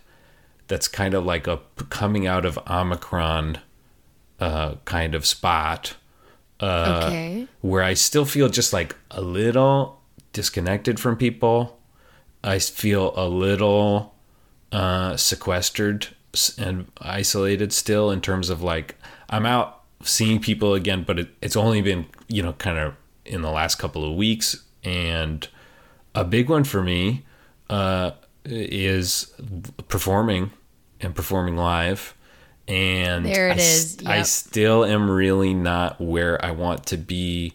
that's kind of like a coming out of Omicron, uh, kind of spot, uh, okay. where I still feel just like a little disconnected from people. I feel a little uh, sequestered and isolated still in terms of, like, I'm out seeing people again, but it, it's only been, you know, kind of in the last couple of weeks. And a big one for me uh, is performing and performing live. And there it I, is. Yep. I still am really not where I want to be.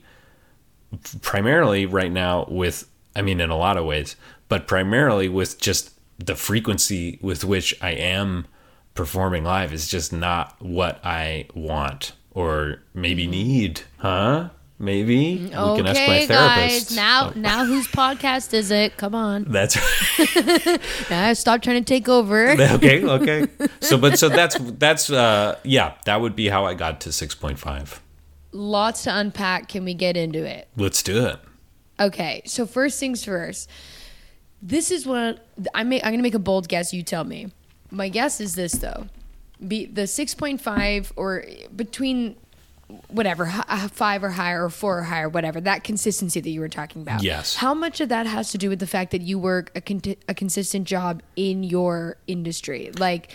Primarily right now with, I mean, in a lot of ways, but primarily with just the frequency with which I am performing live is just not what I want or maybe need, huh? Maybe okay, we can ask my therapist. Guys, now, oh. now whose podcast is it? Come on, that's right. Now stop trying to take over. okay, okay. So, but so that's that's uh, yeah, that would be how I got to six point five. Lots to unpack. Can we get into it? Let's do it. Okay. So first things first. This is what I make. I'm gonna make a bold guess. You tell me. My guess is this though: be the six point five or between whatever five or higher or four or higher, whatever that consistency that you were talking about. Yes. How much of that has to do with the fact that you work a con- a consistent job in your industry? Like,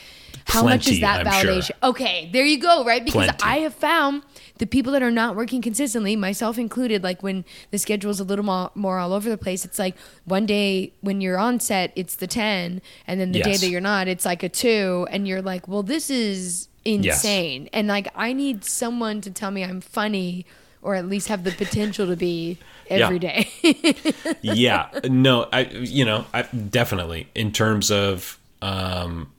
how Plenty, much is that I'm validation? Sure. Okay, there you go. Right, because Plenty. I have found. The people that are not working consistently, myself included, like when the schedule's a little more, more all over the place, it's like one day when you're on set, it's the ten. And then the yes. day that you're not, it's like a two. And you're like, well, this is insane. Yes. And like, I need someone to tell me I'm funny or at least have the potential to be every yeah. day. yeah. No, I, you know, I definitely in terms of, um,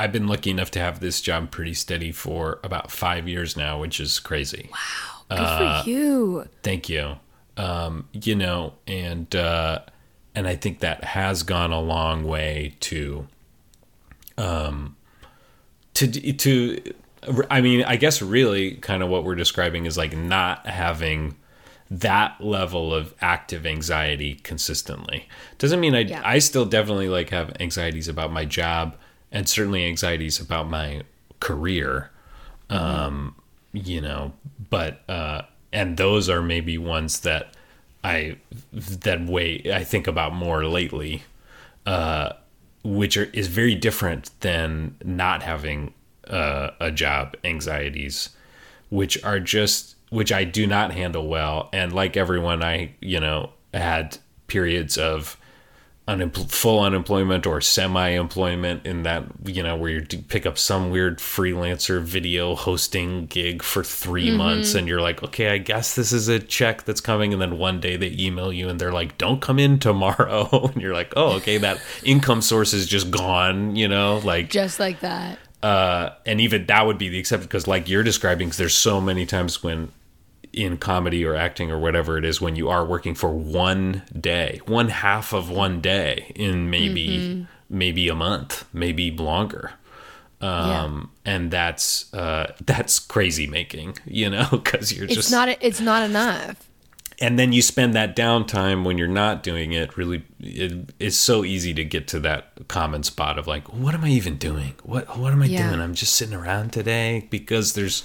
I've been lucky enough to have this job pretty steady for about five years now, which is crazy. Wow. Good uh, for you. Thank you. Um, you know, and, uh, and I think that has gone a long way to, um, to, to, I mean, I guess really kind of what we're describing is like not having that level of active anxiety consistently. Doesn't mean I, yeah. I still definitely like have anxieties about my job. And certainly anxieties about my career, um, you know, but, uh, and those are maybe ones that I, that way I think about more lately, uh, which are, is very different than not having, uh, a job anxieties, which are just, which I do not handle well. And like everyone, I, you know, had periods of unem- full unemployment or semi-employment, in that, you know, where you pick up some weird freelancer video hosting gig for three mm-hmm. months and you're like, okay, I guess this is a check that's coming. And then one day they email you and they're like, don't come in tomorrow. And you're like, oh, okay, that income source is just gone, you know, like just like that. Uh, and even that would be the exception, because like you're describing, there's so many times when in comedy or acting or whatever it is, when you are working for one day, one half of one day in maybe, mm-hmm. maybe a month, maybe longer. Um, yeah. And that's, uh, that's crazy making, you know, because you're it's just not, it's not enough. And then you spend that downtime when you're not doing it. Really, it, it's so easy to get to that common spot of like, what am I even doing? What what am I yeah. doing? I'm just sitting around today, because there's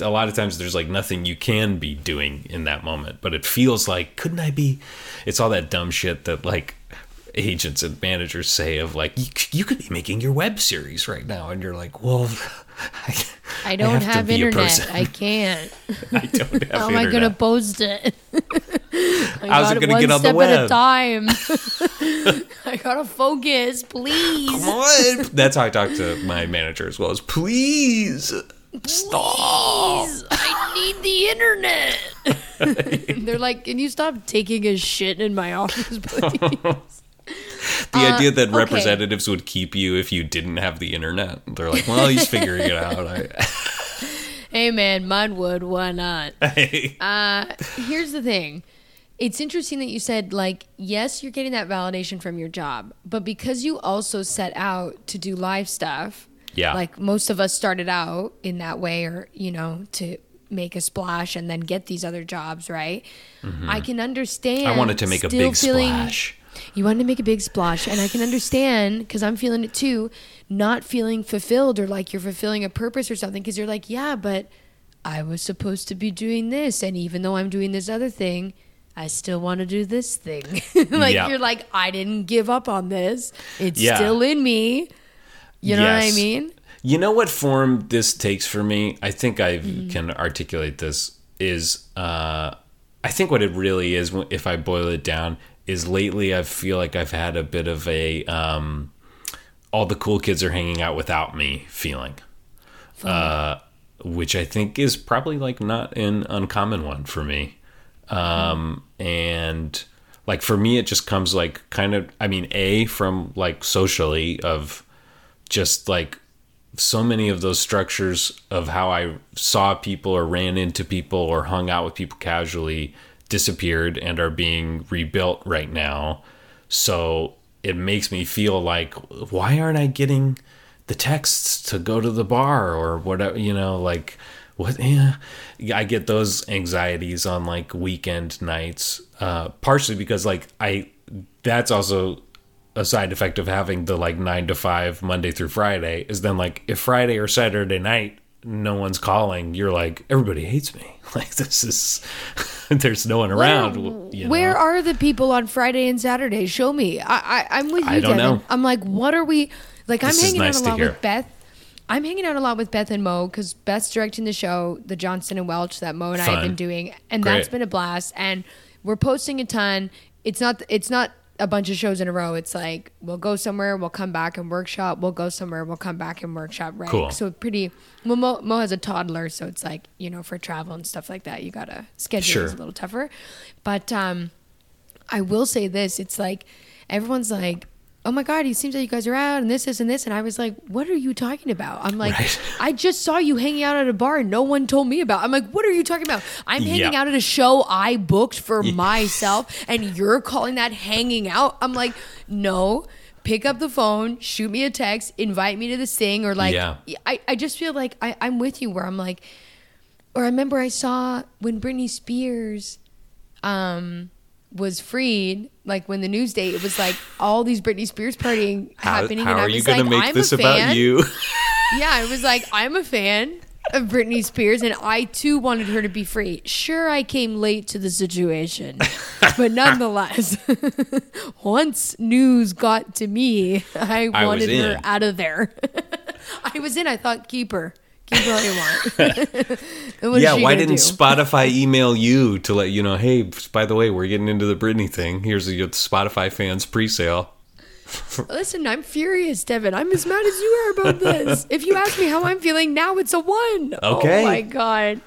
a lot of times there's like nothing you can be doing in that moment. But it feels like, couldn't I be? It's all that dumb shit that like agents and managers say of like, you, you could be making your web series right now, and you're like, well, I, I don't I have, have internet. I can't. I don't have internet. How am I going to post it? I was going to get on the web. One step at a time. I gotta focus, please. Come on. That's how I talk to my manager as well. Is please stop. Please, I need the internet. And they're like, can you stop taking a shit in my office, please? The uh, idea that representatives okay. would keep you if you didn't have the internet. They're like, well, he's figuring it out. I... Hey, man, mine would. Why not? Hey. Uh, here's the thing. It's interesting that you said, like, yes, you're getting that validation from your job, but because you also set out to do live stuff, yeah, like most of us started out in that way, or, you know, to make a splash and then get these other jobs, right? Mm-hmm. I can understand. I wanted to make a big feeling- splash. You wanted to make a big splash, and I can understand, because I'm feeling it too, not feeling fulfilled or like you're fulfilling a purpose or something, because you're like, yeah, but I was supposed to be doing this, and even though I'm doing this other thing, I still want to do this thing. Like yeah. you're like, I didn't give up on this. It's yeah. still in me. You know yes. what I mean? You know what form this takes for me? I think I mm-hmm. can articulate this is, uh, I think what it really is, if I boil it down, is lately I feel like I've had a bit of a um, all the cool kids are hanging out without me feeling, uh, which I think is probably like not an uncommon one for me. Um, and like for me, it just comes like kind of, I mean, A, from like socially, of just like so many of those structures of how I saw people or ran into people or hung out with people casually disappeared and are being rebuilt right now. So it makes me feel like, why aren't I getting the texts to go to the bar or whatever, you know, like what? Yeah. I get those anxieties on like weekend nights, uh, partially because like I, that's also a side effect of having the like nine to five Monday through Friday, is then like if Friday or Saturday night, no one's calling, you're like, everybody hates me. Like this is, there's no one around. Where, you know? Where are the people on Friday and Saturday? Show me. I, I I'm with you, I don't Devin. Know. I'm like, what are we? Like this I'm hanging nice out a lot with Beth. I'm hanging out a lot with Beth and Mo, because Beth's directing the show, the Johnston and Welch, that Mo and Fun. I have been doing, and Great. That's been a blast. And we're posting a ton. It's not. It's not. a bunch of shows in a row. It's like, we'll go somewhere, we'll come back and workshop, we'll go somewhere, we'll come back and workshop, right? Cool. So pretty, well, Mo, Mo has a toddler, so it's like, you know, for travel and stuff like that, you gotta schedule sure. It's a little tougher. But um, I will say this, it's like, everyone's like, oh my God, it seems like you guys are out and this, this, and this. And I was like, what are you talking about? I'm like, right. I just saw you hanging out at a bar and no one told me about. I'm like, what are you talking about? I'm hanging yeah. out at a show I booked for yeah. myself, and you're calling that hanging out? I'm like, no, pick up the phone, shoot me a text, invite me to this thing. Or like, yeah. I, I just feel like I, I'm with you where I'm like, or I remember I saw when Britney Spears, um, was freed, like when the news day, it was like all these Britney Spears partying how, happening. How and I are was you going like, to make I'm this about you? Yeah, I was like, I'm a fan of Britney Spears, and I too wanted her to be free. Sure, I came late to the situation, but nonetheless, once news got to me, I wanted I her out of there. I was in, I thought, keep her. That's all you want. What yeah, why didn't do? Spotify email you to let you know, hey, by the way, we're getting into the Britney thing. Here's the Spotify fans presale. Listen, I'm furious, Devin. I'm as mad as you are about this. If you ask me how I'm feeling now, it's a one. Okay. Oh, my God.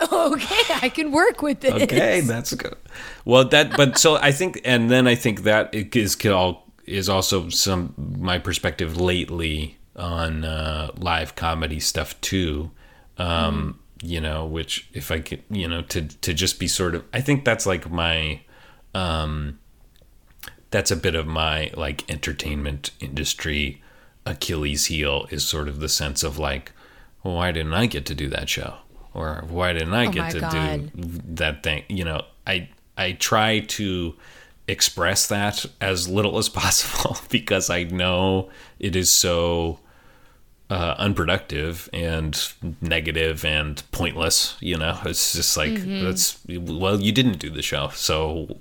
Okay, I can work with this. Okay, that's good. Well, that, but so I think, and then I think that it is, is also some, my perspective lately on uh, live comedy stuff too. Um, mm-hmm. You know, which if I could, you know, to, to just be sort of, I think that's like my, um, that's a bit of my like entertainment industry Achilles heel is sort of the sense of like, well, why didn't I get to do that show? Or why didn't I oh get to God. do that thing? You know, I I try to express that as little as possible because I know it is so uh, unproductive and negative and pointless. You know, it's just like, mm-hmm. that's, well, you didn't do the show. So,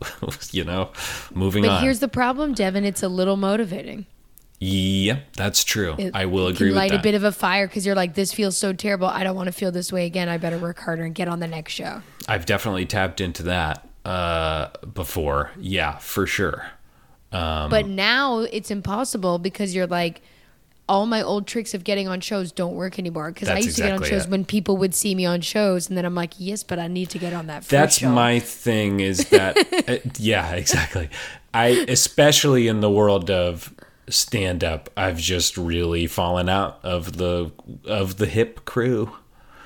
you know, moving but on. But here's the problem, Devin. It's a little motivating. Yep, yeah, that's true. It, I will agree with that. You light a bit of a fire because you're like, this feels so terrible. I don't want to feel this way again. I better work harder and get on the next show. I've definitely tapped into that uh, before. Yeah, for sure. Um, but now it's impossible because you're like, all my old tricks of getting on shows don't work anymore. Because I used to exactly get on shows it. when people would see me on shows. And then I'm like, yes, but I need to get on that first That's show. my thing is that, uh, yeah, exactly. I, especially in the world of stand up, I've just really fallen out of the of the hip crew.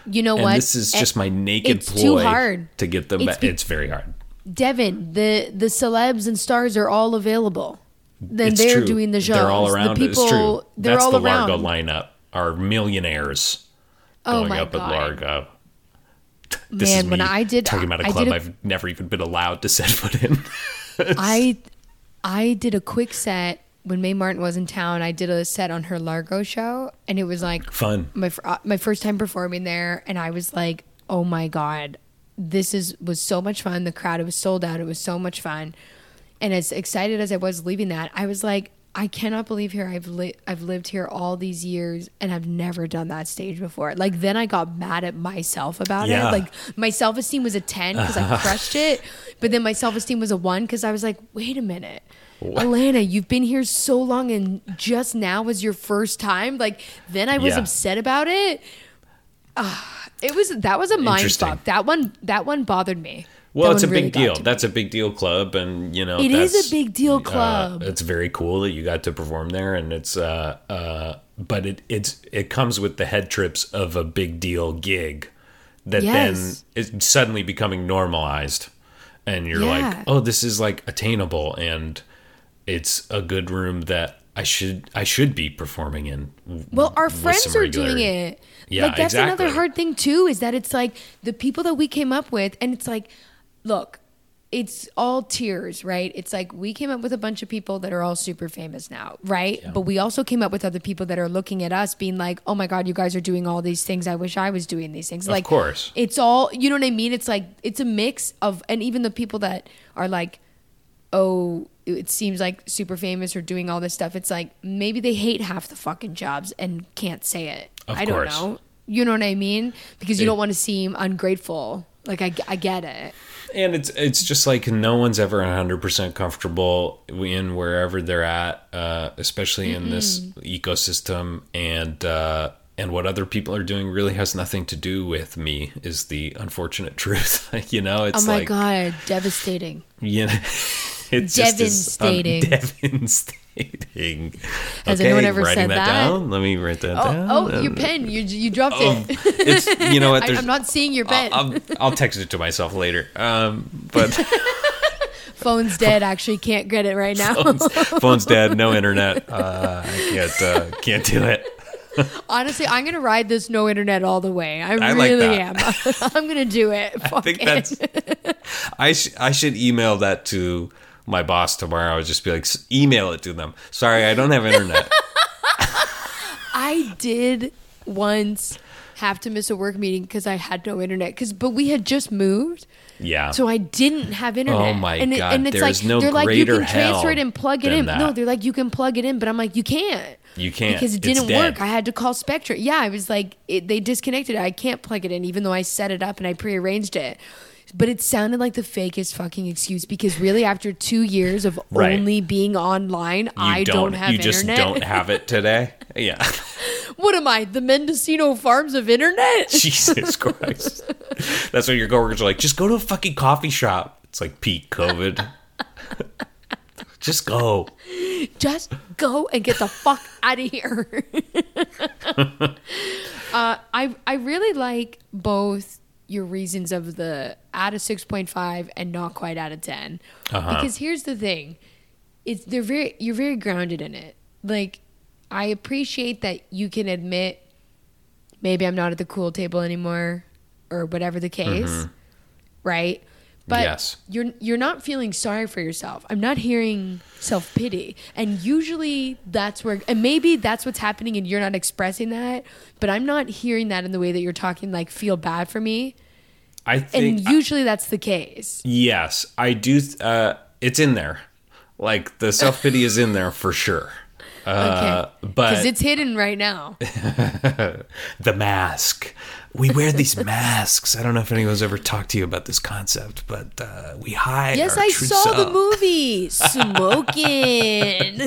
You know and what? This is just my naked it's ploy too hard. to get them back. Be- it's very hard. Devin, the the celebs and stars are all available. Then it's they're true. doing the shows. They're all around. The people, it's true. They're That's all the around. Largo lineup. Our millionaires oh going up God. at Largo. This Man, is me when I did talking about a I club a, I've never even been allowed to set foot in. I I did a quick set. When Mae Martin was in town, I did a set on her Largo show, and it was like fun. My my first time performing there, and I was like, "Oh my God, this is was so much fun." The crowd, it was sold out. It was so much fun, and as excited as I was leaving that, I was like, "I cannot believe here. I've li- I've lived here all these years, and I've never done that stage before." Like then I got mad at myself about yeah. it. Like my self esteem was a ten because I crushed it, but then my self esteem was a one because I was like, "Wait a minute." What? Alana, you've been here so long and just now was your first time. Like, then I was yeah. upset about it. Uh, it was that was a mind fuck. That one that one bothered me. Well, that it's a really big deal. That's me. a big deal club, and you know it that's, is a big deal club. Uh, it's very cool that you got to perform there, and it's uh, uh, but it it's it comes with the head trips of a big deal gig that yes. then is suddenly becoming normalized, and you're yeah. like, oh, this is like attainable and. It's a good room that I should I should be performing in. Well, our friends are doing it. Yeah, like, that's exactly. another hard thing too is that it's like the people that we came up with, and it's like, look, it's all tiers, right? It's like we came up with a bunch of people that are all super famous now, right? Yeah. But we also came up with other people that are looking at us being like, oh my God, you guys are doing all these things. I wish I was doing these things. Of like, course. It's all, you know what I mean? It's like, it's a mix of, and even the people that are like, oh, it seems like super famous or doing all this stuff. It's like maybe they hate half the fucking jobs and can't say it. Of I don't course. know. You know what I mean? Because you it, don't want to seem ungrateful. Like I, I get it. And it's it's just like no one's ever one hundred percent comfortable in wherever they're at, uh, especially in mm-hmm. this ecosystem. And uh, and what other people are doing really has nothing to do with me is the unfortunate truth. you know, it's like oh my like, God, devastating. You know. It's devastating. Just this, um, devastating. Has okay, anyone ever said that? that down. Let me write that oh, down. Oh, your pen. You you dropped oh, it. It's, you know what? I, I'm not seeing your pen. I'll, I'll, I'll text it to myself later. Um, but phone's dead. Actually, can't get it right now. phone's, phone's dead. No internet. Uh, I can't uh, can't do it. Honestly, I'm gonna ride this no internet all the way. I, I really like that. am. I'm gonna do it. I Fuck think it. that's. I sh- I should email that to my boss tomorrow. I would just be like, email it to them. Sorry, I don't have internet. I did once have to miss a work meeting because I had no internet. Cause, but we had just moved. Yeah. So I didn't have internet. Oh my and it, God. And it's There's like, no they're like, you can transfer it and plug it in. That. No, they're like, you can plug it in. But I'm like, you can't. You can't. Because it didn't work. I had to call Spectra. Yeah, I was like, it, they disconnected it. I can't plug it in, even though I set it up and I prearranged it. But it sounded like the fakest fucking excuse because really after two years of right. only being online, you I don't, don't have you internet. You just don't have it today? Yeah. What am I, the Mendocino Farms of internet? Jesus Christ. That's when your coworkers are like, just go to a fucking coffee shop. It's like peak COVID. Just go. Just go and get the fuck out of here. uh, I I really like both your reasons of the out of six point five and not quite out of ten, uh-huh. because here's the thing, it's they're very you're very grounded in it. Like I appreciate that you can admit maybe I'm not at the cool table anymore or whatever the case, mm-hmm. right? But yes. you're you're not feeling sorry for yourself. I'm not hearing self pity, and usually that's where and maybe that's what's happening, and you're not expressing that. But I'm not hearing that in the way that you're talking. Like feel bad for me. I think, and usually I, that's the case. Yes, I do. Uh, it's in there. Like the self pity is in there for sure. Uh, okay, but because it's hidden right now. The mask. We wear these masks. I don't know if anyone's ever talked to you about this concept, but uh, we hide. Yes, our I true saw self. The movie Smoking.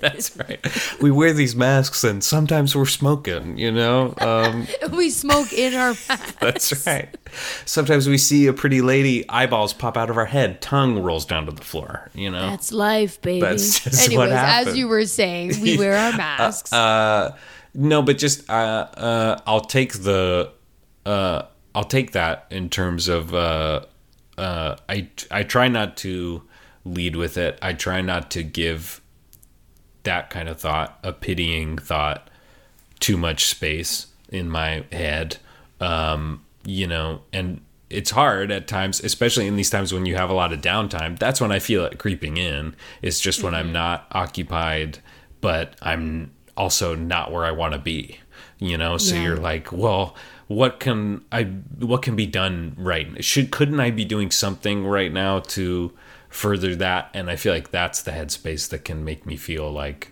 That's right. We wear these masks, and sometimes we're smoking. You know, um, we smoke in our masks. That's right. Sometimes we see a pretty lady, eyeballs pop out of our head, tongue rolls down to the floor. You know, that's life, baby. That's just Anyways, what happened. As you were saying, we wear our masks. uh, uh No, but just uh, uh, I'll take the uh, I'll take that in terms of uh, uh, I I try not to lead with it. I try not to give that kind of thought, a pitying thought, too much space in my head. Um, you know, and it's hard at times, especially in these times when you have a lot of downtime. That's when I feel it creeping in. It's just when I'm not occupied, but I'm also not where I want to be, you know? So yeah. You're like, well, what can I, what can be done right? Should, couldn't I be doing something right now to further that? And I feel like that's the headspace that can make me feel like,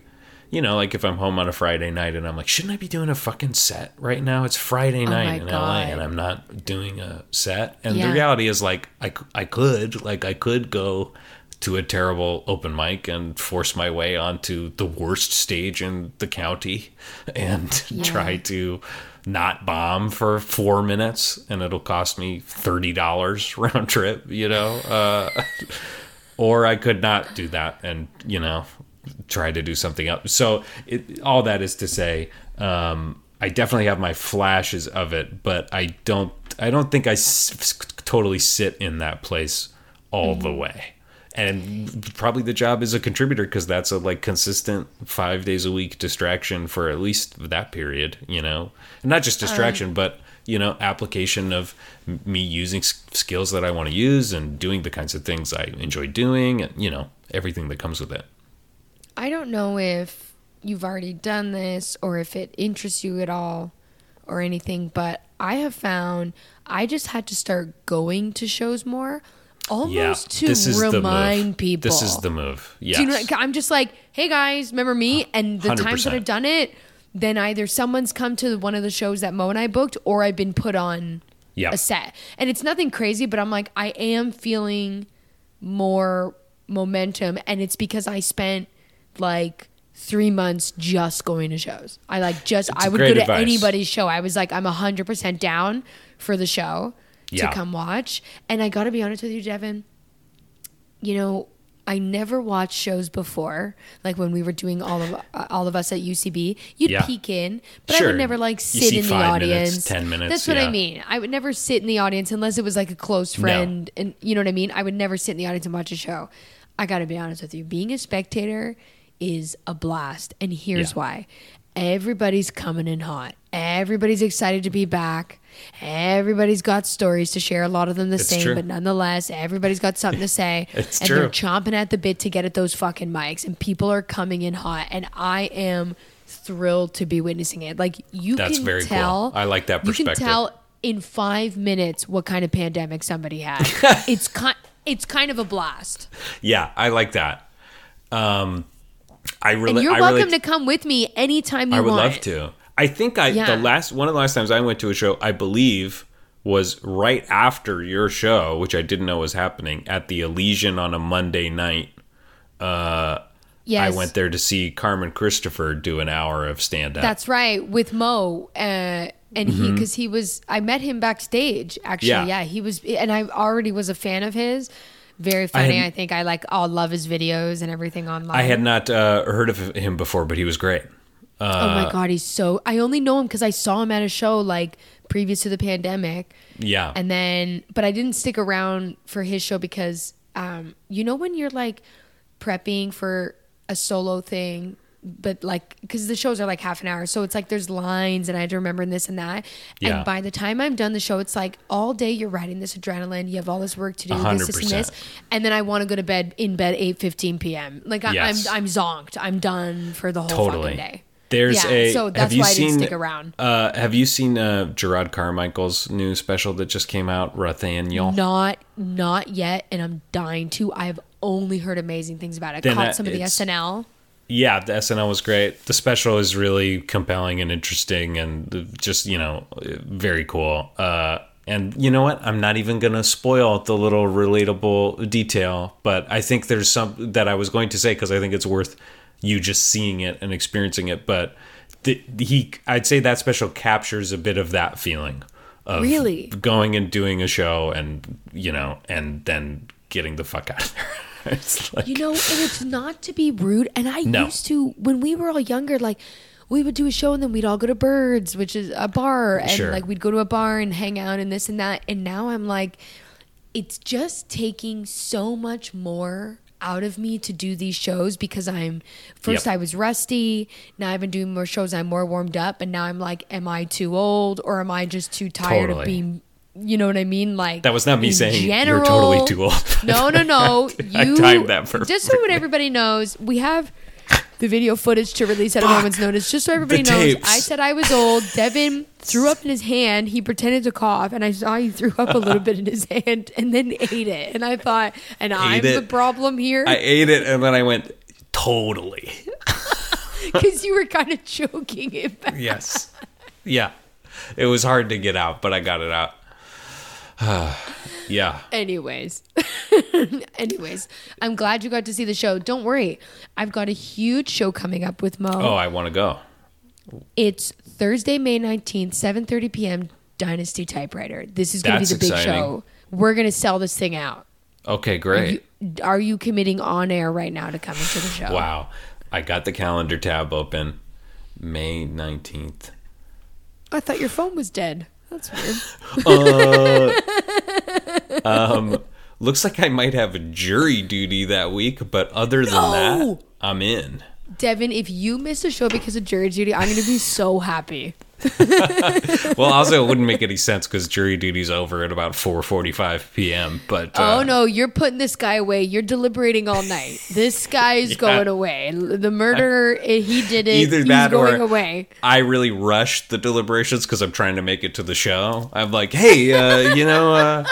you know, like if I'm home on a Friday night and I'm like, shouldn't I be doing a fucking set right now? It's Friday night oh in God. L A and I'm not doing a set. And yeah. The reality is like, I, I could, like I could go to a terrible open mic and force my way onto the worst stage in the county and yeah. try to not bomb for four minutes and it'll cost me thirty dollars round trip, you know? Uh, or I could not do that and, you know, try to do something else. So it, all that is to say, um, I definitely have my flashes of it, but I don't, I don't think I s- totally sit in that place all mm-hmm. the way. And probably the job is a contributor because that's a like consistent five days a week distraction for at least that period, you know, and not just distraction, uh, but, you know, application of me using s- skills that I want to use and doing the kinds of things I enjoy doing and, you know, everything that comes with it. I don't know if you've already done this or if it interests you at all or anything, but I have found I just had to start going to shows more. Almost yeah, to remind people. This is the move. Yes. Do you know, I'm just like, hey guys, remember me? And the one hundred percent. Times that I've done it, then either someone's come to one of the shows that Mo and I booked or I've been put on yep. a set. And it's nothing crazy, but I'm like, I am feeling more momentum. And it's because I spent like three months just going to shows. I like just, it's I would go advice. To anybody's show. I was like, I'm one hundred percent down for the show. Yeah. To come watch. And I gotta be honest with you, Devin, you know, I never watched shows before. Like when we were doing all of uh, all of us at U C B, you'd yeah. peek in, but sure. I would never like sit in the audience. Minutes, ten minutes. That's what yeah. I mean. I would never sit in the audience unless it was like a close friend, no. and you know what I mean. I would never sit in the audience and watch a show. I gotta be honest with you, being a spectator is a blast, and here's yeah. why: everybody's coming in hot. Everybody's excited to be back. Everybody's got stories to share, a lot of them the it's same, true. But nonetheless, everybody's got something to say. It's and true. They're chomping at the bit to get at those fucking mics, and people are coming in hot, and I am thrilled to be witnessing it. Like you That's can very tell. Cool. I like that perspective. You can tell in five minutes what kind of pandemic somebody had. It's kind, it's kind of a blast. Yeah, I like that. Um, I really. And you're I welcome really, to come with me anytime you want. I would want. love to. I think I yeah. the last one of the last times I went to a show, I believe, was right after your show, which I didn't know was happening at the Elysian on a Monday night. Uh, yes. I went there to see Carmen Christopher do an hour of stand-up. That's right, with Mo. Uh, and mm-hmm. he, because he was, I met him backstage, actually. Yeah. yeah, he was, and I already was a fan of his. Very funny. I, had, I think I like, I'll love his videos and everything online. I had not uh, heard of him before, but he was great. Uh, oh my God, he's so, I only know him because I saw him at a show like previous to the pandemic. Yeah. And then, but I didn't stick around for his show because, um, you know, when you're like prepping for a solo thing, but like, because the shows are like half an hour. So it's like there's lines and I had to remember this and that. Yeah. And by the time I'm done the show, it's like all day you're riding this adrenaline. You have all this work to do, one hundred percent this, this, and this. And then I want to go to bed in bed eight fifteen p.m. Like I, yes. I'm, I'm zonked. I'm done for the whole totally. fucking day. There's yeah, a. So that's have you why I seen, didn't stick around. Uh, have you seen uh, Gerard Carmichael's new special that just came out, Rothaniel? Not, not yet, and I'm dying to. I've only heard amazing things about it. Then Caught that, some of the S N L. Yeah, the S N L was great. The special is really compelling and interesting, and just you know, very cool. Uh, and you know what? I'm not even gonna spoil the little relatable detail, but I think there's some that I was going to say because I think it's worth. You just seeing it and experiencing it, but the, he, I'd say that special captures a bit of that feeling of really going and doing a show, and you know, and then getting the fuck out of there. It's like, you know, and it's not to be rude. And I no. used to when we were all younger, like we would do a show and then we'd all go to Birds, which is a bar, and sure. like we'd go to a bar and hang out and this and that. And now I'm like, it's just taking so much more out of me to do these shows because I'm first yep. I was rusty, now I've been doing more shows, I'm more warmed up, and now I'm like, am I too old or am I just too tired totally. of being, you know what I mean? Like that was not me saying general, you're totally too old. No, no, no. I, you, I timed that perfectly. Just so what everybody knows, we have the video footage to release at Fuck, a moment's notice. Just so everybody knows, I said I was old. Devin threw up in his hand. He pretended to cough, and I saw he threw up a little bit in his hand and then ate it. And I thought, and ate I'm it. the problem here. I ate it, and then I went, totally. Because you were kind of choking it back. Yes. Yeah. It was hard to get out, but I got it out. Yeah. Anyways. Anyways, I'm glad you got to see the show. Don't worry. I've got a huge show coming up with Mo. Oh, I want to go. It's Thursday, May nineteenth, seven thirty p.m., Dynasty Typewriter. This is going to be the big exciting. show. We're going to sell this thing out. Okay, great. Are you, are you committing on air right now to coming to the show? Wow. I got the calendar tab open. May nineteenth. I thought your phone was dead. That's weird. uh, um, looks like I might have a jury duty that week, but other than no! that, I'm in. Devin, if you miss a show because of jury duty, I'm going to be so happy. Well, also, it wouldn't make any sense because jury duty's over at about four forty-five p.m. But uh, oh no, you're putting this guy away. You're deliberating all night. This guy is yeah. going away. The murderer, he did it. Either he's that going or away. I really rushed the deliberations because I'm trying to make it to the show. I'm like, hey, uh, you know. Uh,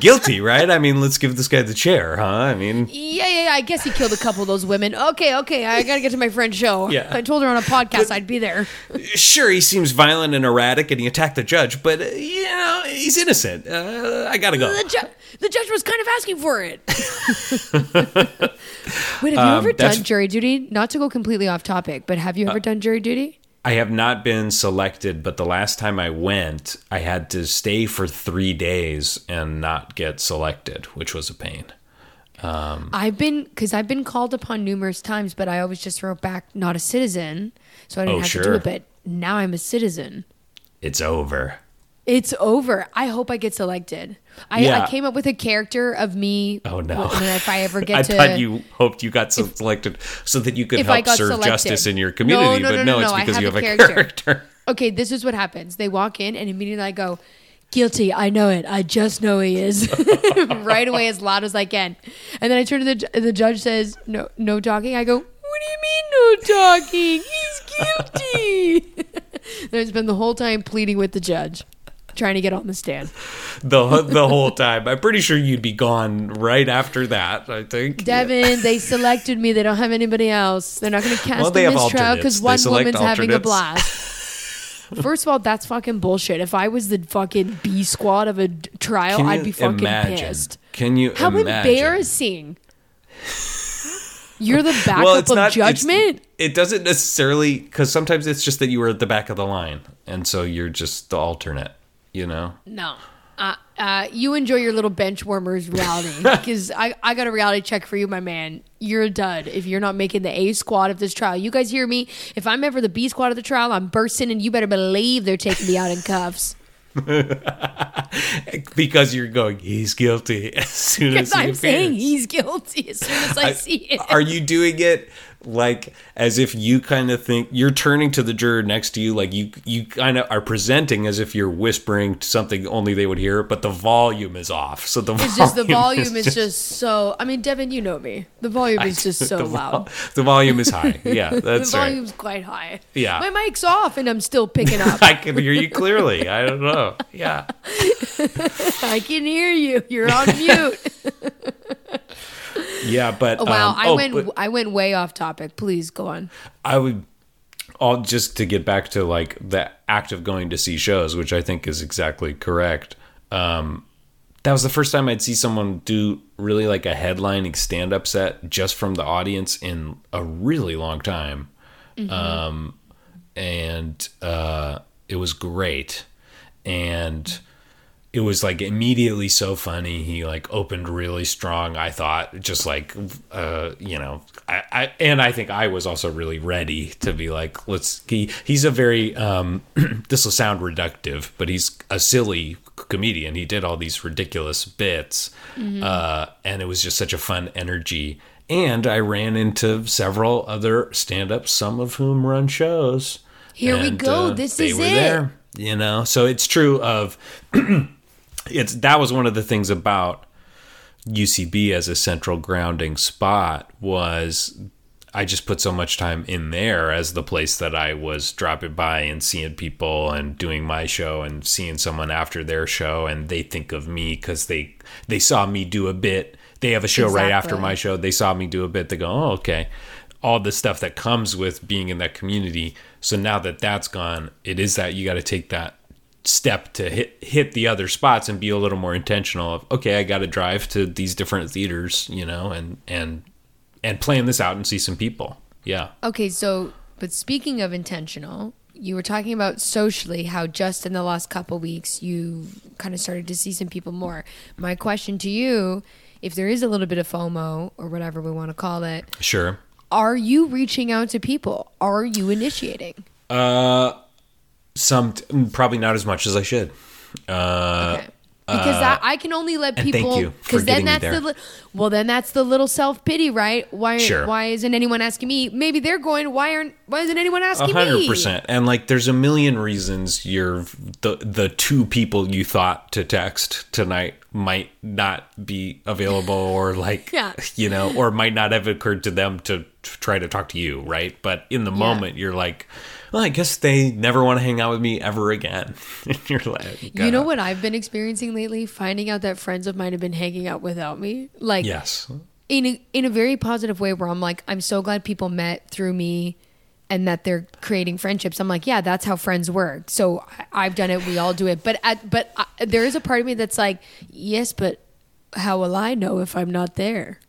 Guilty, right? I mean, let's give this guy the chair, huh? I mean... Yeah, yeah, yeah. I guess he killed a couple of those women. Okay, okay. I gotta get to my friend's show. Yeah. I told her on a podcast but, I'd be there. Sure, he seems violent and erratic and he attacked the judge, but, uh, you know, he's innocent. Uh, I gotta go. The, ju- the judge was kind of asking for it. Wait, have you um, ever done jury duty? Not to go completely off topic, but have you ever uh, done jury duty? I have not been selected, but the last time I went, I had to stay for three days and not get selected, which was a pain. Um, I've been, because I've been called upon numerous times, but I always just wrote back, not a citizen, so I didn't oh, have sure. to do it, but now I'm a citizen. It's over. It's over. I hope I get selected. I, yeah. I came up with a character of me. Oh, no. If I ever get I to. I thought you hoped you got if, selected so that you could help serve selected. justice in your community. No, no, but no, no, no, no, it's because have you have a character. a character. Okay, this is what happens. They walk in, and immediately I go, guilty. I know it. I just know he is. Right away, as loud as I can. And then I turn to the, the judge, says, no, no talking. I go, what do you mean no talking? He's guilty. There's been the whole time pleading with the judge. trying to get on the stand the the whole time. I'm pretty sure you'd be gone right after that, I think. Devin, yeah. They selected me. They don't have anybody else. They're not going to cast well, in this trial because one woman's alternates. having a blast. First of all, that's fucking bullshit. If I was the fucking B squad of a trial, I'd be fucking imagine? pissed. Can you How imagine? embarrassing. You're the backup well, it's of not, judgment? It's, it doesn't necessarily, because sometimes it's just that you were at the back of the line, and so you're just the alternate, you know? No. Uh, uh, you enjoy your little bench warmers reality, because I, I got a reality check for you, my man. You're a dud if you're not making the A squad of this trial. You guys hear me? If I'm ever the B squad of the trial, I'm bursting, and you better believe they're taking me out in cuffs. Because you're going, he's guilty as soon as he I'm appears. saying he's guilty as soon as I, I see it. Are you doing it like as if you kind of think you're turning to the juror next to you, like you you kind of are presenting as if you're whispering something only they would hear, but the volume is off. So the it's just the volume is just, just so. I mean, Devin, you know me. The volume is just so the, loud. The volume is high. Yeah, that's right. The volume's right. quite high. Yeah, my mic's off and I'm still picking up. I can hear you clearly. I don't know. Yeah. I can hear you. You're on mute. Yeah, but oh, wow, um, I oh, went but, I went way off topic. Please go on. I would all just to get back to like the act of going to see shows, which I think is exactly correct. Um, that was the first time I'd see someone do really like a headlining stand-up set just from the audience in a really long time. Mm-hmm. Um, and uh, it was great. And it was like immediately so funny. He like opened really strong, I thought, just like, uh, you know, I, I and I think I was also really ready to be like, let's, he, he's a very, um, this will sound reductive, but he's a silly comedian. He did all these ridiculous bits. Mm-hmm. Uh, and it was just such a fun energy. And I ran into several other stand-ups, some of whom run shows. Here and, we go. Uh, this they is were it. There. You know, so it's true of it's that was one of the things about U C B as a central grounding spot was I just put so much time in there as the place that I was dropping by and seeing people and doing my show and seeing someone after their show. And they think of me because they they saw me do a bit. They have a show exactly. right after my show. They saw me do a bit. They go, oh, OK. All the stuff that comes with being in that community. So now that that's gone, it is that you got to take that step to hit hit the other spots and be a little more intentional of, okay, I got to drive to these different theaters, you know, and, and, and plan this out and see some people. Yeah. Okay. So, but speaking of intentional, you were talking about socially, how just in the last couple weeks, you kind of started to see some people more. My question to you, if there is a little bit of FOMO or whatever we want to call it. Sure. Are you reaching out to people? Are you initiating? Uh, some t- probably not as much as I should. Uh, okay. Because uh, I, I can only let people. And thank you for getting me there. The, well, then that's the little self pity, right? Why? Sure. Why isn't anyone asking me? Maybe they're going. Why aren't? Why isn't anyone asking one hundred percent. Me? one hundred percent. And like, there's a million reasons you're the the two people you thought to text tonight might not be available, or like, yeah. you know, or might not have occurred to them to. To try to talk to you, right? But in the moment, yeah. you're like, well, I guess they never want to hang out with me ever again. You're like, God. You know what I've been experiencing lately? Finding out that friends of mine have been hanging out without me. Like, yes, in a, in a very positive way, where I'm like, I'm so glad people met through me, and that they're creating friendships. I'm like, yeah, that's how friends work. So I've done it. We all do it. But at, but I, there is a part of me that's like, yes, but how will I know if I'm not there?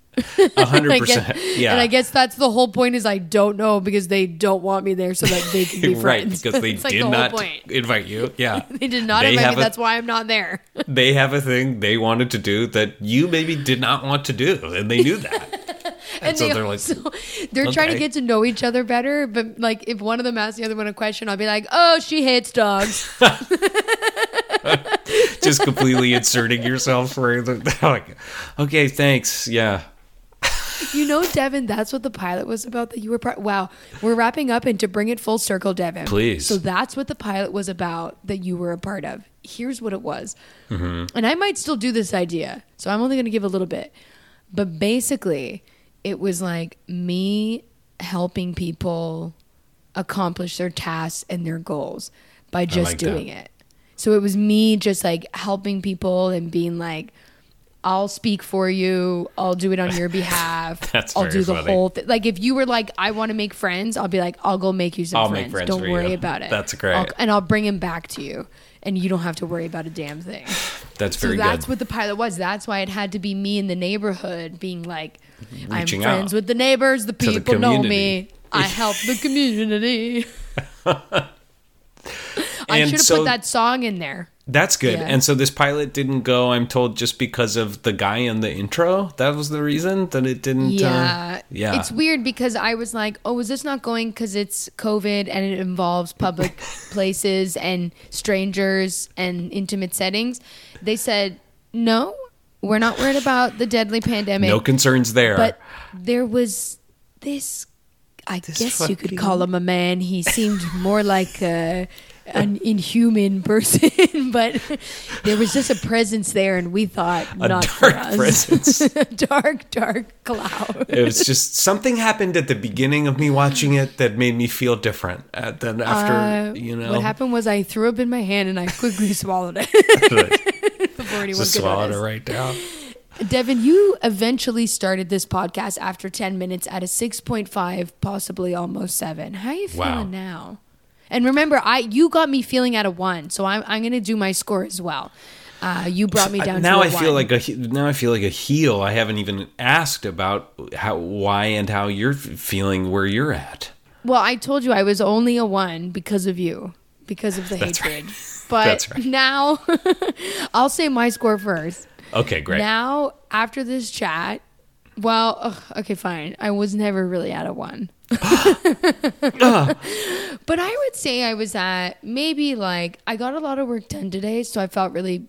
A hundred percent. Yeah. And I guess that's the whole point is I don't know because they don't want me there so that they can be friends. Right, because they did like the not invite you. Yeah. They did not they invite me. A, that's why I'm not there. They have a thing they wanted to do that you maybe did not want to do. And they knew that. And, and so they they're like, also, they're okay. trying to get to know each other better. But like if one of them asks the other one a question, I'll be like, oh, she hates dogs. Just completely inserting yourself for the, like, okay, thanks. Yeah. You know, Devin, that's what the pilot was about that you were part. Wow. We're wrapping up and to bring it full circle, Devin. Please. So that's what the pilot was about that you were a part of. Here's what it was. Mm-hmm. And I might still do this idea. So I'm only going to give a little bit. But basically, it was like me helping people accomplish their tasks and their goals by just like doing that. It. So it was me just like helping people and being like, I'll speak for you. I'll do it on your behalf. That's I'll do the funny. whole thing. Like if you were like, I want to make friends, I'll be like, I'll go make you some I'll friends. Make friends. Don't for worry you. about it. That's great. I'll, and I'll bring him back to you, and you don't have to worry about a damn thing. That's so very that's good. That's what the pilot was. That's why it had to be me in the neighborhood being like, Reaching I'm friends with the neighbors. The people the know me. I help the community. I should have so- put that song in there. That's good. Yeah. And so this pilot didn't go, I'm told, just because of the guy in the intro? That was the reason that it didn't... Yeah. Uh, yeah. It's weird because I was like, oh, is this not going because it's COVID and it involves public places and strangers and intimate settings? They said, no, we're not worried about the deadly pandemic. No concerns there. But there was this... I this guess fucking... you could call him a man. He seemed more like a... an inhuman person, but there was just a presence there, and we thought a not dark for us. presence, a dark, dark cloud. It was just something happened at the beginning of me watching it that made me feel different. Uh, then after, uh, you know, what happened was I threw up in my hand and I quickly swallowed it before anyone just could swallowed notice. it right down. Devin, you eventually started this podcast after ten minutes at a six point five, possibly almost seven. How are you feeling wow. now? And remember, I you got me feeling at a one, so I'm I'm gonna do my score as well. Uh, you brought me down. Now to a I one. feel like a now I feel like a heel. I haven't even asked about how, why, and how you're feeling where you're at. Well, I told you I was only a one because of you, because of the That's hatred. Right. But That's right. now, I'll say my score first. Okay, great. Now after this chat, well, ugh, okay, fine. I was never really at a one. uh. But I would say I was at maybe like I got a lot of work done today, so I felt really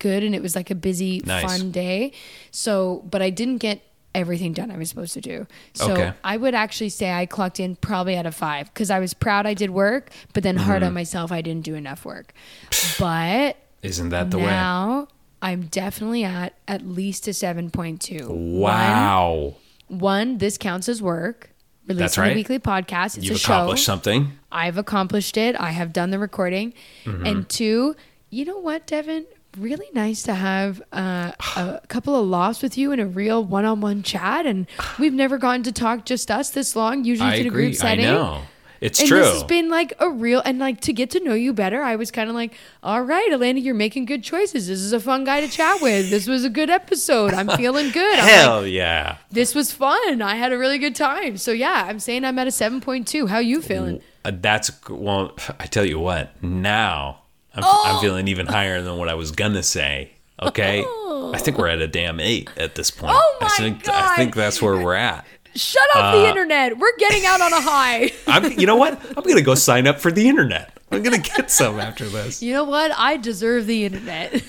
good, and it was like a busy nice. fun day, so but I didn't get everything done I was supposed to do, so okay. I would actually say I clocked in probably at a five because I was proud I did work, but then mm-hmm. hard on myself I didn't do enough work. But isn't that the now, way now I'm definitely at at least a seven point two. Wow. One, one this counts as work. Releasing That's right. a weekly podcast. It's You've a show. You've accomplished something. I've accomplished it. I have done the recording. Mm-hmm. And two, you know what, Devin? Really nice to have uh, a couple of laughs with you in a real one-on-one chat. And we've never gotten to talk just us this long, usually through a group setting. I know. It's and true. And this has been like a real, and like to get to know you better, I was kind of like, all right, Alana, you're making good choices. This is a fun guy to chat with. This was a good episode. I'm feeling good. I'm Hell like, yeah. This was fun. I had a really good time. So yeah, I'm saying I'm at a seven point two. How are you feeling? That's, well, I tell you what, now I'm, oh. I'm feeling even higher than what I was going to say. Okay. Oh. I think we're at a damn eight at this point. Oh my I think, God. I think that's where we're at. Shut off uh, the internet. We're getting out on a high. I'm, you know what? I'm going to go sign up for the internet. I'm going to get some after this. You know what? I deserve the internet.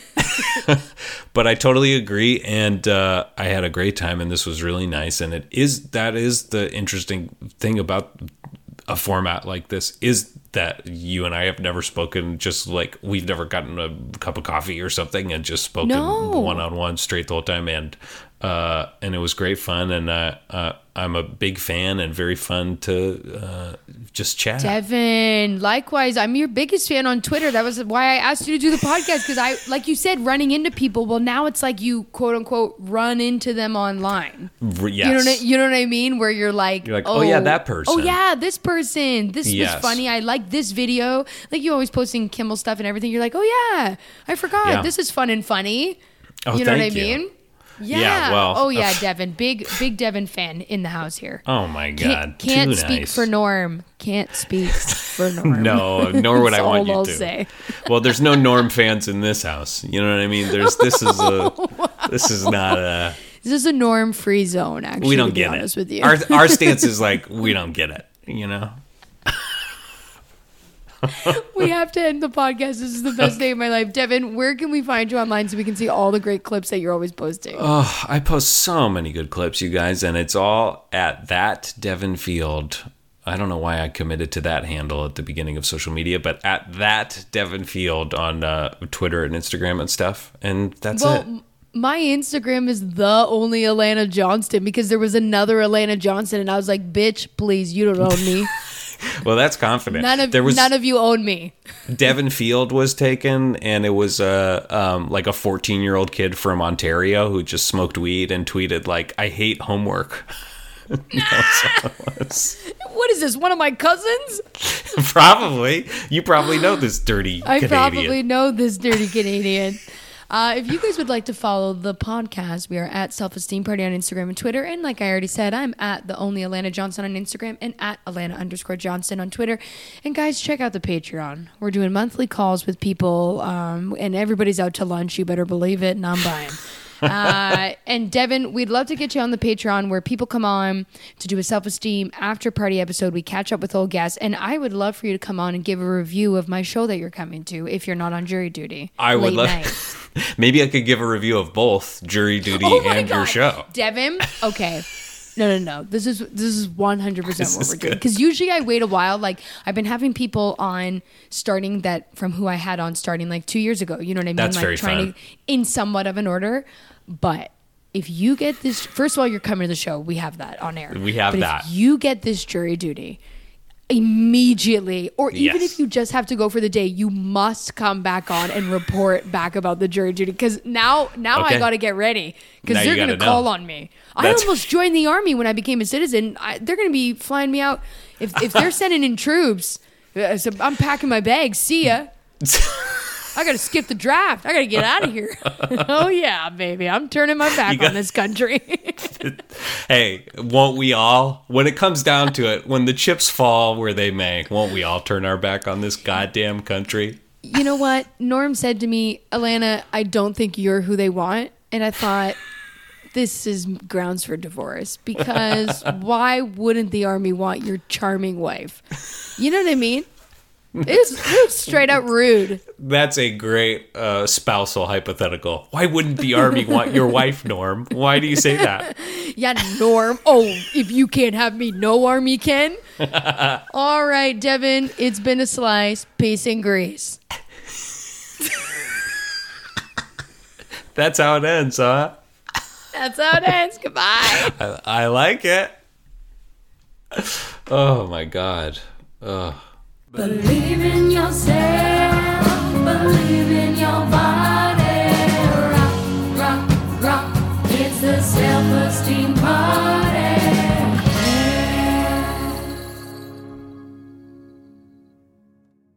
But I totally agree. And uh, I had a great time, and this was really nice. And it is that is the interesting thing about a format like this is that you and I have never spoken, just like we've never gotten a cup of coffee or something and just spoken no. one-on-one straight the whole time. And uh, and it was great fun. And uh, uh, I'm a big fan and very fun to uh, just chat. Devin, likewise, I'm your biggest fan on Twitter. That was why I asked you to do the podcast, because I, like you said, running into people. Well, now it's like you, quote unquote, run into them online. Yes. You know what, you know what I mean? Where you're like, you're like oh, oh, yeah, that person. Oh, yeah, this person. This yes. was funny. I like this video, like you always posting Kimmel stuff and everything. You're like, oh yeah, I forgot. Yeah. This is fun and funny. Oh, you know what I you. mean? Yeah. yeah well, oh yeah, uh, Devin, big big Devin fan in the house here. Oh my God, can't, can't speak nice. for Norm. Can't speak for Norm. No, nor would I want you I'll to. Say. Well, there's no Norm fans in this house. You know what I mean? There's this is a wow. this is not a this is a Norm free zone. Actually, we don't to be get honest it. With you, our our stance is like we don't get it. You know. We have to end the podcast. This is the best day of my life. Devin, where can we find you online so we can see all the great clips that you're always posting? Oh, I post so many good clips, you guys, and it's all at that Devin Field. I don't know why I committed to that handle at the beginning of social media, but at that Devin Field on uh, Twitter and Instagram and stuff, and that's well, it. My Instagram is the only Alana Johnston because there was another Alana Johnston, and I was like, bitch, please, you don't own me. Well, that's confident. None of, there was, none of you own me. Devin Field was taken, and it was a um, like a fourteen-year-old kid from Ontario who just smoked weed and tweeted, like, I hate homework. Ah! What is this, one of my cousins? Probably. You probably know this dirty I Canadian. I probably know this dirty Canadian. Uh, if you guys would like to follow the podcast, we are at Self-Esteem Party on Instagram and Twitter. And like I already said, I'm at the only Alana Johnston on Instagram and at Alana underscore Johnston on Twitter. And guys, check out the Patreon. We're doing monthly calls with people, um, and everybody's out to lunch. You better believe it, and I'm buying. Uh, and Devin, we'd love to get you on the Patreon where people come on to do a self-esteem after party episode. We catch up with old guests, and I would love for you to come on and give a review of my show that you're coming to if you're not on jury duty. I would love. Maybe I could give a review of both jury duty oh and God. your show. Devin, okay. No, no, no. This is this is one hundred percent what we're doing. Because usually I wait a while. Like, I've been having people on starting that from who I had on starting like two years ago. You know what I mean? That's like very trying fun. To, in somewhat of an order. But if you get this, first of all, you're coming to the show. We have that on air. We have but that. If you get this jury duty immediately, or even yes. if you just have to go for the day, you must come back on and report back about the jury duty, because now now okay. I gotta get ready, because they're gonna call know. on me. That's I almost joined the army when I became a citizen. I, they're gonna be flying me out if if they're sending in troops. So I'm packing my bags. See ya. I gotta skip the draft. I gotta get out of here. Oh yeah, baby, I'm turning my back got- on this country. Hey, won't we all? When it comes down to it, when the chips fall where they may, won't we all turn our back on this goddamn country? You know what? Norm said to me, Alana, I don't think you're who they want. And I thought, this is grounds for divorce, because why wouldn't the army want your charming wife? You know what I mean? It's, it's straight up rude. That's a great uh, spousal hypothetical. Why wouldn't the army want your wife, Norm? Why do you say that? Yeah, Norm. Oh, if you can't have me, no army can. All right, Devin, it's been a slice. Peace and grease. That's how it ends, huh? That's how it ends. Goodbye. I, I like it. Oh, my God. Ugh. Believe in yourself, believe in your body. Rock, rock, rock, it's the Self-Esteem Party.